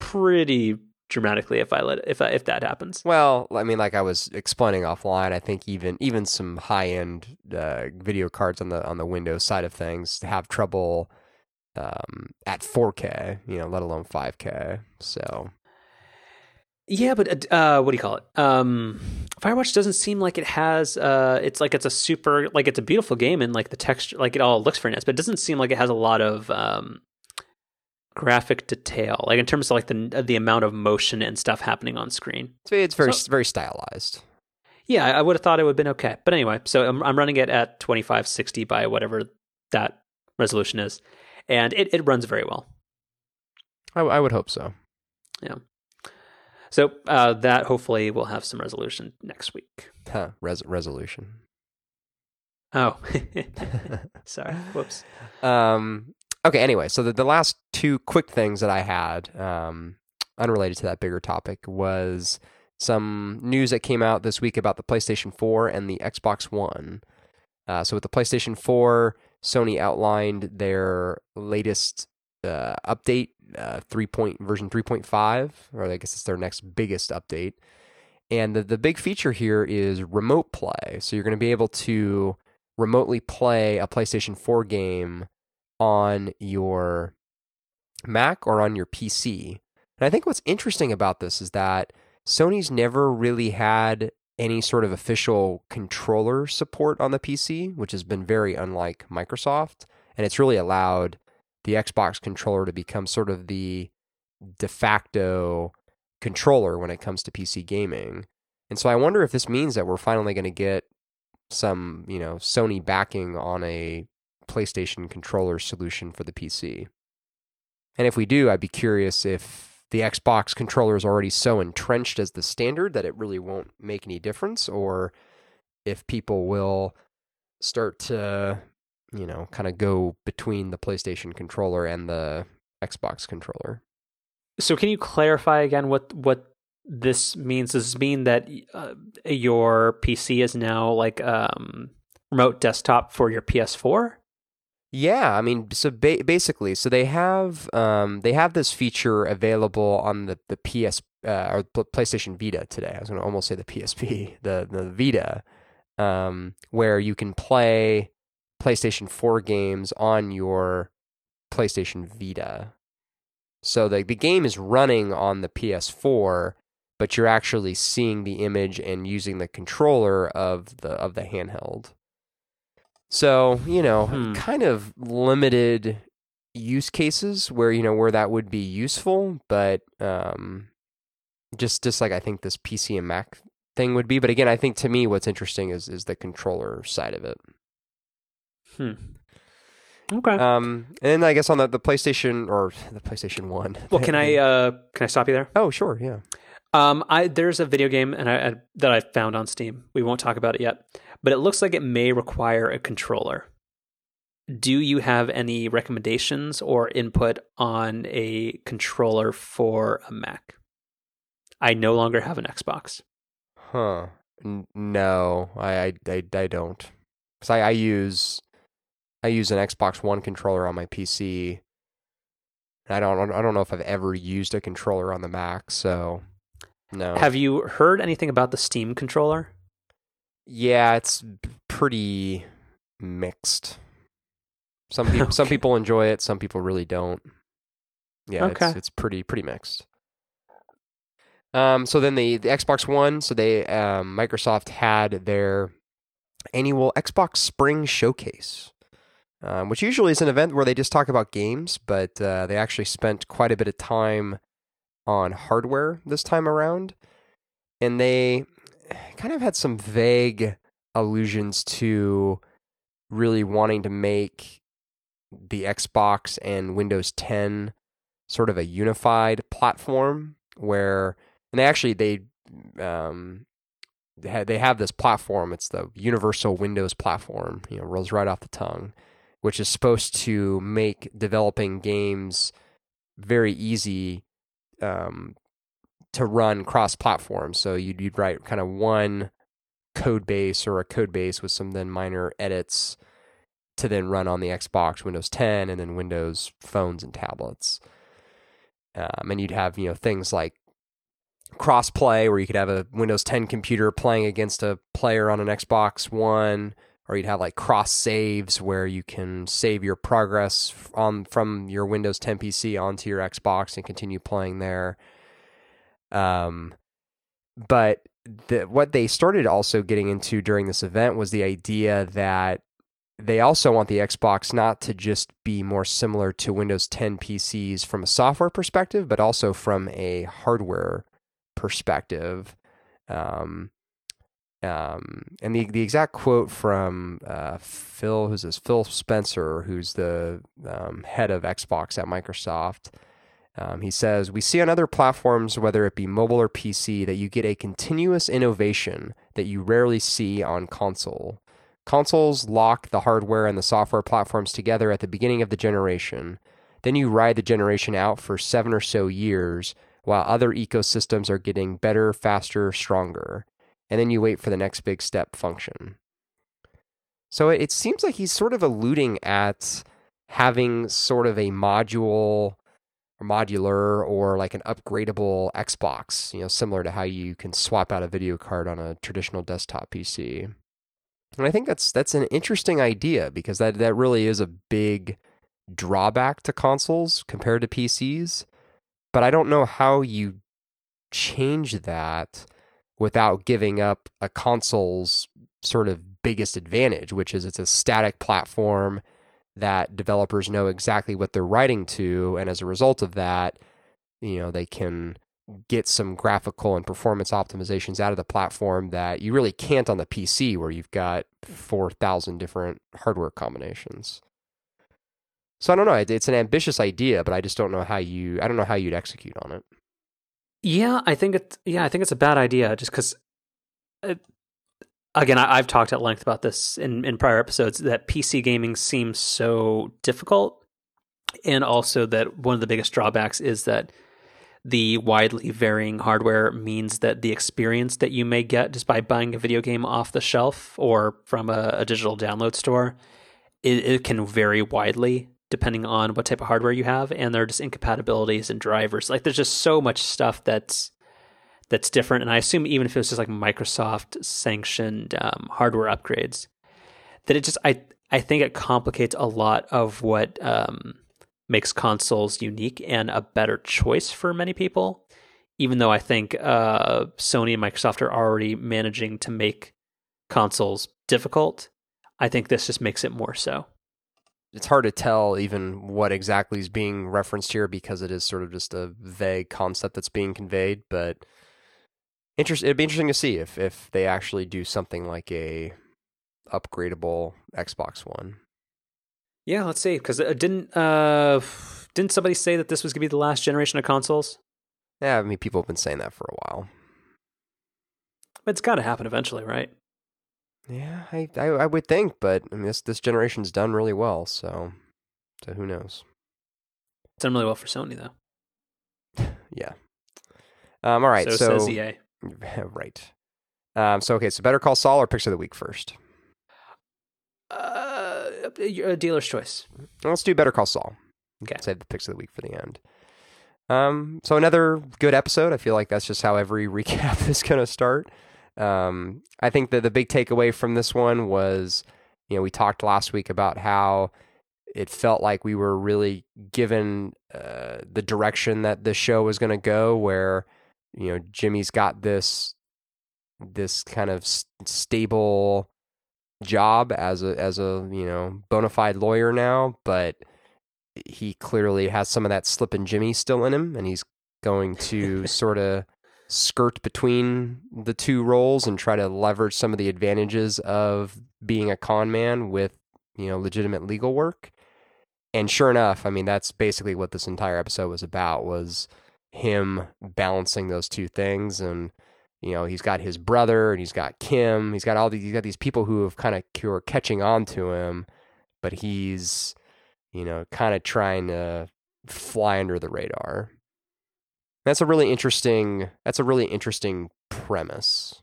pretty dramatically if I let it, if I, if that happens. Well, I mean, like I was explaining offline, I think even even some high end uh, video cards on the on the Windows side of things have trouble um, at four K, you know, let alone five K. So yeah, but uh, what do you call it? Um, Firewatch doesn't seem like it has. Uh, it's like it's a super, like it's a beautiful game, and like the texture, like it all looks very nice. But it doesn't seem like it has a lot of um, graphic detail, like in terms of like the the amount of motion and stuff happening on screen. So it's very so, very stylized. Yeah, I would have thought it would have been okay, but anyway. So I'm I'm running it at twenty-five sixty by whatever that resolution is, and it, it runs very well. I, I would hope so. Yeah. So uh, that hopefully will have some resolution next week. Huh, res- resolution. Oh, sorry. Whoops. Um, okay, anyway, so the, the last two quick things that I had, um, unrelated to that bigger topic, was some news that came out this week about the PlayStation four and the Xbox One. Uh, so with the PlayStation four, Sony outlined their latest uh, update, Uh, three point version three point five, or I guess it's their next biggest update. And the, the big feature here is remote play. So you're going to be able to remotely play a PlayStation four game on your Mac or on your P C. And I think what's interesting about this is that Sony's never really had any sort of official controller support on the P C, which has been very unlike Microsoft. And it's really allowed the Xbox controller to become sort of the de facto controller when it comes to P C gaming. And so I wonder if this means that we're finally going to get some, you know, Sony backing on a PlayStation controller solution for the P C. And if we do, I'd be curious if the Xbox controller is already so entrenched as the standard that it really won't make any difference, or if people will start to, you know, kind of go between the PlayStation controller and the Xbox controller. So can you clarify again what, what this means? Does this mean that uh, your P C is now like um, remote desktop for your P S four? Yeah, I mean, so ba- basically, so they have um, they have this feature available on the the P S uh, or PlayStation Vita today. I was going to almost say the P S P, the the Vita, um, where you can play PlayStation four games on your PlayStation Vita. So the the game is running on the P S four, but you're actually seeing the image and using the controller of the of the handheld. So, you know, hmm. kind of limited use cases where, you know, where that would be useful, but um, just just like I think this P C and Mac thing would be. But again, I think to me what's interesting is is the controller side of it. Hmm. Okay. Um, and then I guess on the, the PlayStation or the PlayStation one. Well, can I uh, can I stop you there? Oh, sure, yeah. Um, I there's a video game and I, I, that I found on Steam. We won't talk about it yet, but it looks like it may require a controller. Do you have any recommendations or input on a controller for a Mac? I no longer have an Xbox. Huh. N- no, I, I, I don't. Because I, I use I use an Xbox One controller on my P C. I don't I don't know if I've ever used a controller on the Mac, so no. Have you heard anything about the Steam controller? Yeah, it's pretty mixed. Some people, okay. some people enjoy it, some people really don't. Yeah, okay. it's it's pretty pretty mixed. Um, so then the, the Xbox One, so they um, Microsoft had their annual Xbox Spring Showcase, um, which usually is an event where they just talk about games, but uh, they actually spent quite a bit of time on hardware this time around, and they kind of had some vague allusions to really wanting to make the Xbox and Windows ten sort of a unified platform where, and they actually, they, um, they have, they have this platform. It's the Universal Windows Platform, you know, rolls right off the tongue, which is supposed to make developing games very easy, um, to run cross-platform. So you'd, you'd write kind of one code base or a code base with some then minor edits to then run on the Xbox, Windows ten, and then Windows phones and tablets. Um, and you'd have, you know, things like cross-play where you could have a Windows ten computer playing against a player on an Xbox One, or you'd have like cross-saves where you can save your progress on from your Windows ten P C onto your Xbox and continue playing there. Um, but the, what they started also getting into during this event was the idea that they also want the Xbox not to just be more similar to Windows ten P Cs from a software perspective, but also from a hardware perspective. Um, um, and the, the exact quote from uh, Phil, who's this Phil Spencer, who's the um, head of Xbox at Microsoft. Um, he says, "We see on other platforms, whether it be mobile or P C, that you get a continuous innovation that you rarely see on console. Consoles lock the hardware and the software platforms together at the beginning of the generation. Then you ride the generation out for seven or so years, while other ecosystems are getting better, faster, stronger. And then you wait for the next big step function." So it, it seems like he's sort of alluding at having sort of a module... modular or like an upgradable Xbox, you know, similar to how you can swap out a video card on a traditional desktop P C. And I think that's that's an interesting idea because that, that really is a big drawback to consoles compared to P Cs. But I don't know how you change that without giving up a console's sort of biggest advantage, which is it's a static platform that developers know exactly what they're writing to, and as a result of that, you know, they can get some graphical and performance optimizations out of the platform that you really can't on the P C where you've got four thousand different hardware combinations. So I don't know, it's an ambitious idea, but I just don't know how you, I don't know how you'd execute on it. Yeah, I think it's, yeah, I think it's a bad idea just because Again, I, I've talked at length about this in, in prior episodes, that P C gaming seems so difficult. And also that one of the biggest drawbacks is that the widely varying hardware means that the experience that you may get just by buying a video game off the shelf or from a, a digital download store, it, it can vary widely depending on what type of hardware you have. And there are just incompatibilities and drivers. Like, there's just so much stuff that's that's different. And I assume even if it was just like Microsoft sanctioned um, hardware upgrades, that it just, I, I think it complicates a lot of what um, makes consoles unique and a better choice for many people. Even though I think uh, Sony and Microsoft are already managing to make consoles difficult, I think this just makes it more so. It's hard to tell even what exactly is being referenced here because it is sort of just a vague concept that's being conveyed, but interest, it'd be interesting to see if, if they actually do something like a upgradable Xbox One. Yeah, let's see, because didn't uh, didn't somebody say that this was going to be the last generation of consoles? Yeah, I mean, people have been saying that for a while. But it's got to happen eventually, right? Yeah, I, I I would think, but I mean, this this generation's done really well, so so who knows? It's done really well for Sony, though. Yeah. Um. All right. So, so says E A. Right. Um. So okay. So Better Call Saul or Picks of the Week first? Uh, a dealer's choice. Let's do Better Call Saul. Okay. Save the Picks of the Week for the end. Um. So another good episode. I feel like that's just how every recap is going to start. Um, I think that the big takeaway from this one was, you know, we talked last week about how it felt like we were really given uh, the direction that the show was going to go, where, you know, Jimmy's got this this kind of st- stable job as a as a you know bona fide lawyer now, but he clearly has some of that slippin' Jimmy still in him, and he's going to sort of skirt between the two roles and try to leverage some of the advantages of being a con man with, you know, legitimate legal work. And sure enough, I mean, that's basically what this entire episode was about, was him balancing those two things. And, you know, he's got his brother and he's got Kim, he's got all these, he's got these people who have kind of, who are catching on to him, but he's, you know, kind of trying to fly under the radar. That's a really interesting, that's a really interesting premise.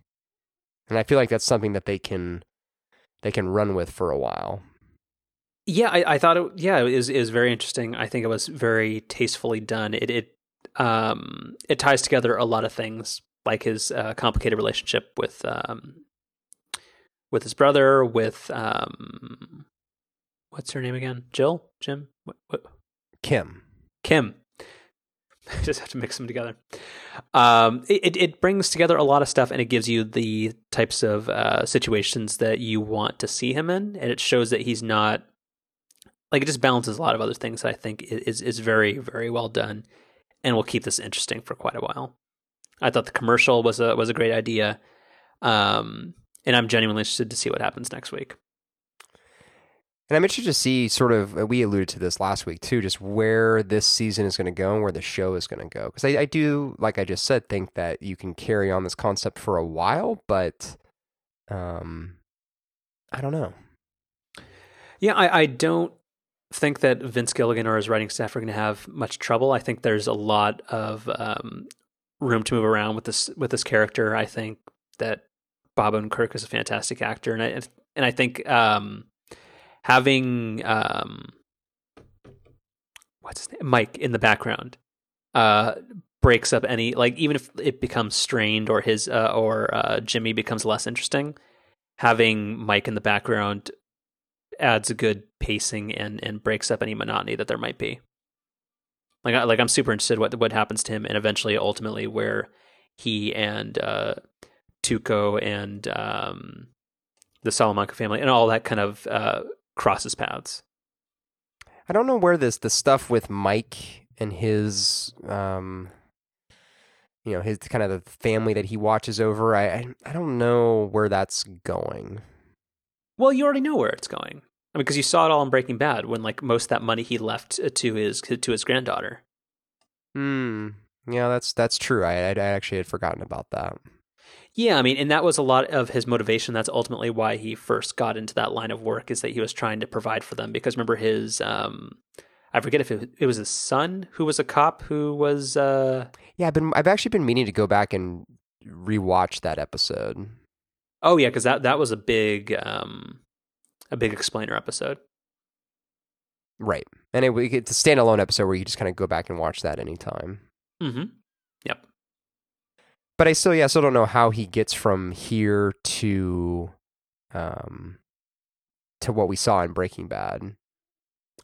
And I feel like that's something that they can, they can run with for a while. Yeah, I, I thought it, yeah, it was, it was very interesting. I think it was very tastefully done. It, it, um, it ties together a lot of things, like his uh, complicated relationship with, um, with his brother, with, um, what's her name again? Jill? Jim? What, what? Kim. Kim. I just have to mix them together. Um, it it brings together a lot of stuff, and it gives you the types of uh, situations that you want to see him in, and it shows that he's not, like, it just balances a lot of other things that I think is is very, very well done, and will keep this interesting for quite a while. I thought the commercial was a was a great idea, um, and I'm genuinely interested to see what happens next week. And I'm interested to see sort of, we alluded to this last week too, just where this season is going to go and where the show is going to go. Because I, I do, like I just said, think that you can carry on this concept for a while, but um, I don't know. Yeah, I, I don't think that Vince Gilligan or his writing staff are going to have much trouble. I think there's a lot of um, room to move around with this with this character. I think that Bob Odenkirk is a fantastic actor, and I and I think. Um, Having um, what's his name? Mike in the background uh, breaks up any, like, even if it becomes strained or his uh, or uh, Jimmy becomes less interesting. Having Mike in the background adds a good pacing and and breaks up any monotony that there might be. Like I, like I'm super interested what what happens to him, and eventually, ultimately, where he and uh, Tuco and um, the Salamanca family and all that kind of. Uh, crosses paths. I don't know where this the stuff with Mike and his um you know his kind of the family that he watches over, I, I I don't know where that's going. Well, you already know where it's going. I mean, because you saw it all in Breaking Bad when, like, most of that money he left to his to his granddaughter. Hmm. Yeah, that's that's true. I I actually had forgotten about that. Yeah, I mean, and that was a lot of his motivation. That's ultimately why he first got into that line of work, is that he was trying to provide for them. Because remember his, um, I forget if it, it was his son who was a cop who was... Uh... Yeah, I've, been, I've actually been meaning to go back and rewatch that episode. Oh, yeah, because that, that was a big, um, a big explainer episode. Right. And it, it's a standalone episode where you just kind of go back and watch that anytime. Mm-hmm. Yep. But I still, yeah, I still don't know how he gets from here to, um, to what we saw in Breaking Bad. And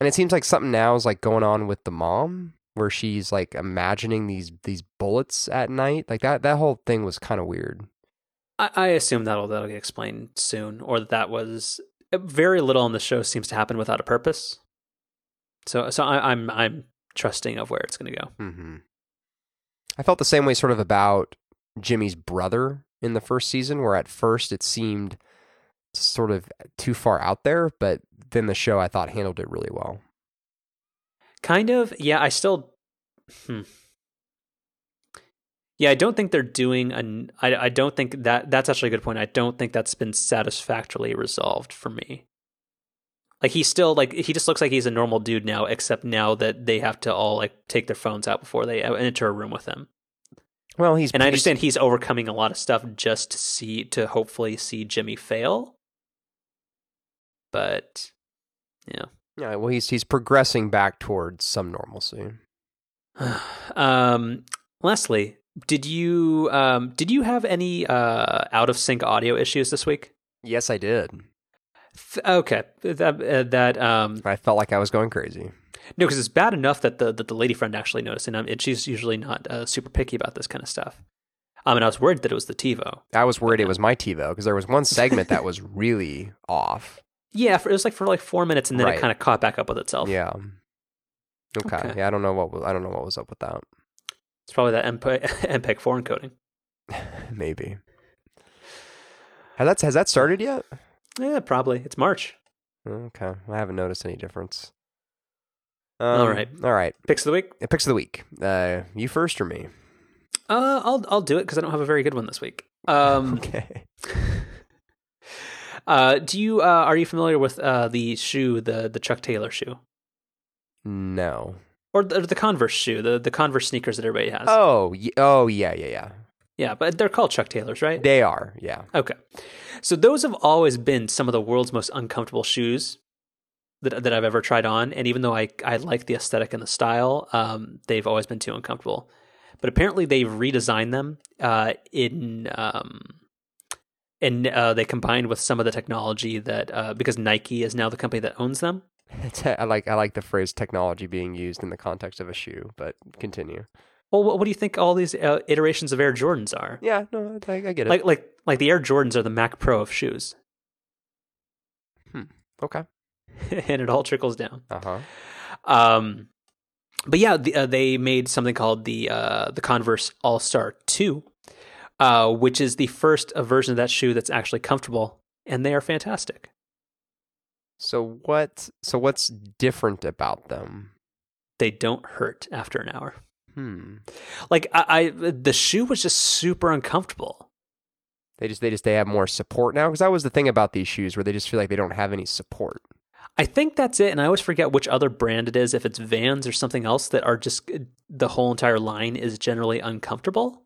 it seems like something now is like going on with the mom, where she's like imagining these these bullets at night. Like that that whole thing was kind of weird. I, I assume that'll that'll get explained soon, or that that was very little on the show seems to happen without a purpose. So so I, I'm I'm trusting of where it's going to go. Mm-hmm. I felt the same way, sort of about Jimmy's brother in the first season, where at first it seemed sort of too far out there, but then the show, I thought, handled it really well. Kind of, yeah. I still, hmm. yeah, I don't think they're doing an. I, I don't think that that's actually a good point. I don't think that's been satisfactorily resolved for me. Like he's still like he just looks like he's a normal dude now, except now that they have to all like take their phones out before they enter a room with him. Well, he's and I understand he's overcoming a lot of stuff just to see to hopefully see Jimmy fail. But yeah, yeah. Well, he's he's progressing back towards some normalcy. um, Leslie, did you um did you have any uh out of sync audio issues this week? Yes, I did. Th- okay, that uh, that um, I felt like I was going crazy. No, because it's bad enough that the that the lady friend actually noticed, and um, it, she's usually not uh, super picky about this kind of stuff. Um, and I was worried that it was the TiVo. I was worried yeah. it was my TiVo, because there was one segment that was really off. Yeah, for, it was like for like four minutes, and then right. it kind of caught back up with itself. Yeah. Okay. okay. Yeah, I don't know what was, I don't know what was up with that. It's probably that M P E G four encoding. Maybe. Has that has that started yet? Yeah, probably. It's March. Okay, I haven't noticed any difference. Um, all right, all right. Picks of the week. Picks of the week. Uh, you first or me? Uh, I'll I'll do it because I don't have a very good one this week. Um, okay. uh, do you uh, are you familiar with uh, the shoe the the Chuck Taylor shoe? No. Or the, the Converse shoe, the, the Converse sneakers that everybody has. Oh, oh yeah, yeah, yeah. Yeah, but they're called Chuck Taylors, right? They are. Yeah. Okay. So those have always been some of the world's most uncomfortable shoes that that I've ever tried on, and even though I, I like the aesthetic and the style, um, they've always been too uncomfortable. But apparently they've redesigned them uh, in um, and uh, they combined with some of the technology that uh, because Nike is now the company that owns them. I like I like the phrase technology being used in the context of a shoe, but continue. Well, what, what do you think all these uh, iterations of Air Jordans are? Yeah, no, I, I get it. Like like like the Air Jordans are the Mac Pro of shoes. Hmm. Okay. And it all trickles down. Uh-huh. Um, but yeah, the, uh, they made something called the uh, the Converse All-Star two, uh, which is the first uh, version of that shoe that's actually comfortable, and they are fantastic. So what? So what's different about them? They don't hurt after an hour. Hmm. Like I, I the shoe was just super uncomfortable. They just they just they have more support now, because that was the thing about these shoes, where they just feel like they don't have any support. I think that's it, and I always forget which other brand it is, if it's Vans or something else, that are just, the whole entire line is generally uncomfortable.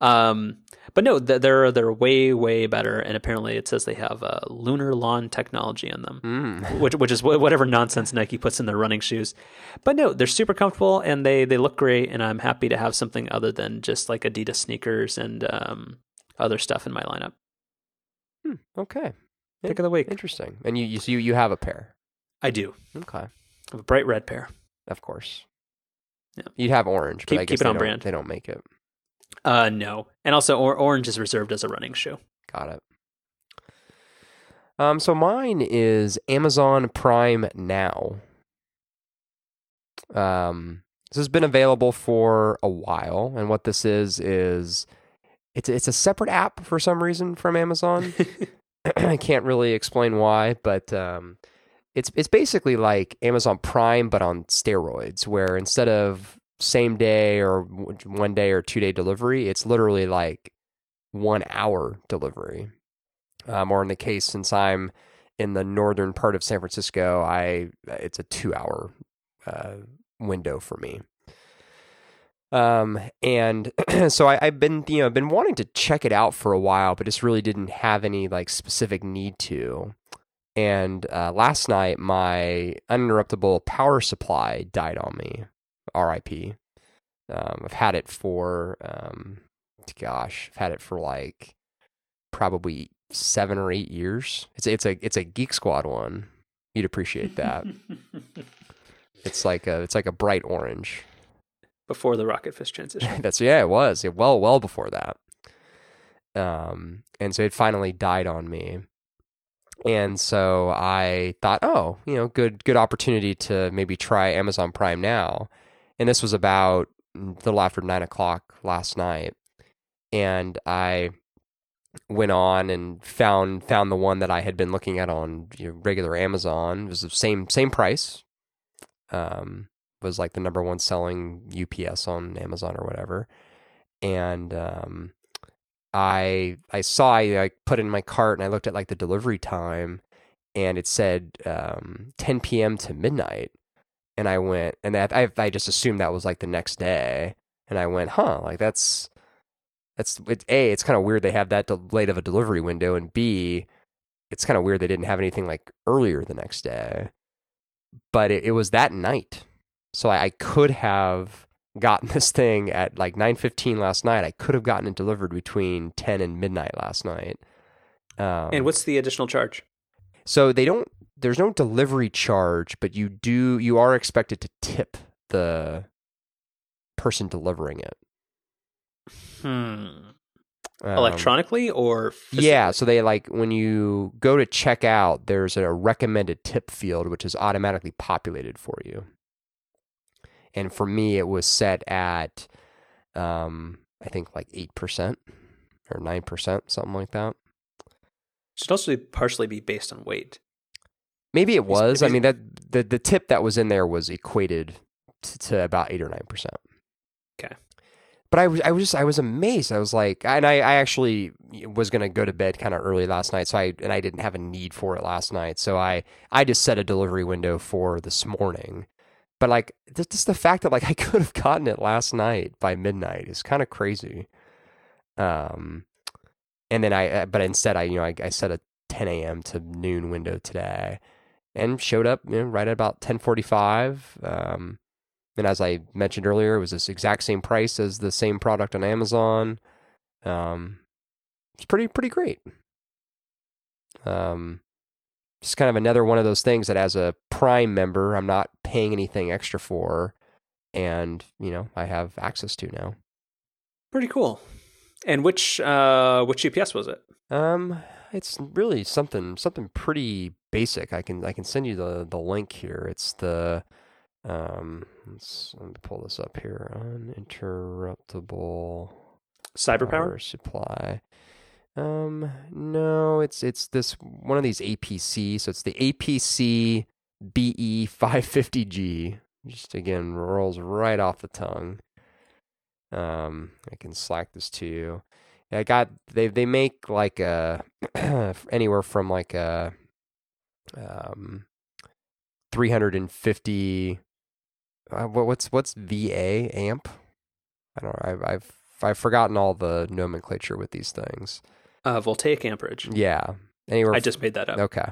Um, but no, they're they're way, way better, and apparently it says they have uh, lunar lawn technology in them, mm. which which is whatever nonsense Nike puts in their running shoes. But no, they're super comfortable, and they, they look great, and I'm happy to have something other than just like Adidas sneakers and um, other stuff in my lineup. Hmm, okay. Pick of the week. Interesting. And you, you, you have a pair. I do. Okay. I have a bright red pair. Of course. Yeah. You'd have orange, but keep, I guess keep it on brand. They don't make it. Uh, no. And also, or, orange is reserved as a running shoe. Got it. Um, so mine is Amazon Prime Now. Um, this has been available for a while, and what this is is it's it's a separate app for some reason from Amazon. I can't really explain why, but um, it's it's basically like Amazon Prime, but on steroids, where instead of same day or one day or two day delivery, it's literally like one hour delivery. Um, or in the case, since I'm in the northern part of San Francisco, I it's a two hour uh, window for me. Um, and so I, I've been, you know, I've been wanting to check it out for a while, but just really didn't have any like specific need to. And, uh, last night my uninterruptible power supply died on me. R I P. Um, I've had it for, um, gosh, I've had it for like probably seven or eight years. It's, it's a, it's a Geek Squad one. You'd appreciate that. It's like a, it's like a bright orange. Before the rocket fist transition. That's yeah, it was. It well, well before that. Um, and so it finally died on me. And so I thought, oh, you know, good good opportunity to maybe try Amazon Prime Now. And this was about a little after nine o'clock last night. And I went on and found found the one that I had been looking at on, you know, regular Amazon. It was the same same price. Um was like the number one selling U P S on Amazon or whatever. And um, I I saw, I, I put it in my cart and I looked at like the delivery time and it said um, ten p.m. to midnight. And I went, and that, I I just assumed that was like the next day. And I went, huh, like that's, that's it, A, it's kind of weird they have that del- late of a delivery window. And B, it's kind of weird they didn't have anything like earlier the next day. But it, it was that night. So I could have gotten this thing at like nine fifteen last night. I could have gotten it delivered between ten and midnight last night. Um, and what's the additional charge? So they don't, there's no delivery charge, but you do, you are expected to tip the person delivering it. Hmm. Um, Electronically or physically? Yeah. So they like, when you go to check out, there's a recommended tip field, which is automatically populated for you. And for me, it was set at, um, I think, like eight percent or nine percent, something like that. Should also partially be based on weight. Maybe it was. I mean, that the, the tip that was in there was equated to, to about eight or nine percent. Okay. But I was, I was just, I was amazed. I was like, and I, I actually was going to go to bed kind of early last night. So I, and I didn't have a need for it last night. So I, I just set a delivery window for this morning. But like, just the fact that like I could have gotten it last night by midnight is kind of crazy. Um, and then I, but instead I, you know, I, I set a ten a.m. to noon window today, and showed up, you know, right at about ten forty-five. Um, and as I mentioned earlier, it was this exact same price as the same product on Amazon. Um, it's pretty pretty great. Um. Just kind of another one of those things that as a Prime member, I'm not paying anything extra for, and, you know, I have access to now. Pretty cool. And which uh, which U P S was it? Um, it's really something something pretty basic. I can I can send you the, the link here. It's the um. Let's, let me pull this up here. Uninterruptible Cyberpower power supply. Um, no, it's, it's this one of these A P C. So it's the A P C B E five fifty G. Just again, rolls right off the tongue. Um, I can Slack this to you. I got, they, they make like a, anywhere from like a, um, three hundred fifty, uh, what, what's, what's V A amp? I don't know. I've, I've, I've forgotten all the nomenclature with these things. Uh, voltaic amperage. Yeah. Anywhere. I just from, made that up. Okay.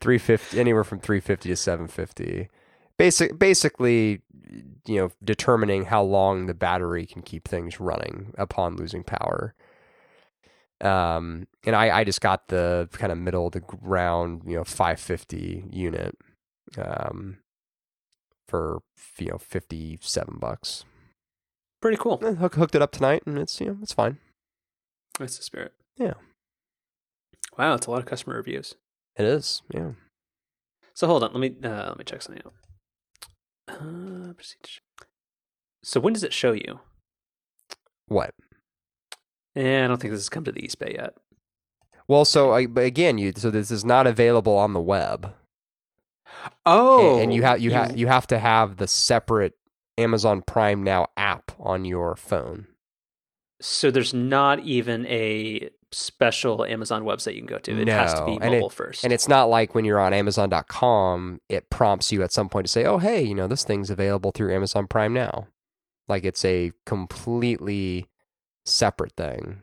three fifty, anywhere from three fifty to seven fifty. Basic, basically, you know, determining how long the battery can keep things running upon losing power. Um, and I, I just got the kind of middle of the ground, you know, five fifty unit, um, for, you know, fifty-seven bucks. Pretty cool. I hooked it up tonight, and it's, you know, it's fine. That's the spirit. Yeah. Wow, it's a lot of customer reviews. It is, yeah. So hold on, let me uh, let me check something out. Uh, so when does it show you? What? Eh, I don't think this has come to the East Bay yet. Well, so I, but again, you so this is not available on the web. Oh, and, and you have you have you have to have the separate Amazon Prime Now app on your phone. So there's not even a special Amazon website you can go to. It no. has to be mobile and it, first. And it's not like when you're on Amazon dot com, it prompts you at some point to say, oh, hey, you know, this thing's available through Amazon Prime Now. Like it's a completely separate thing.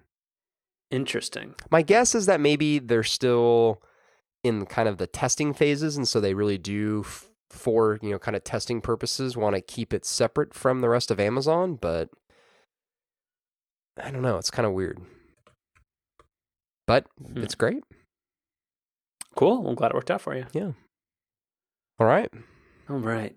Interesting. My guess is that maybe they're still in kind of the testing phases. And so they really do, f- for, you know, kind of testing purposes, want to keep it separate from the rest of Amazon. But I don't know. It's kind of weird. But hmm. it's great. Cool. Well, I'm glad it worked out for you. Yeah. All right. All right.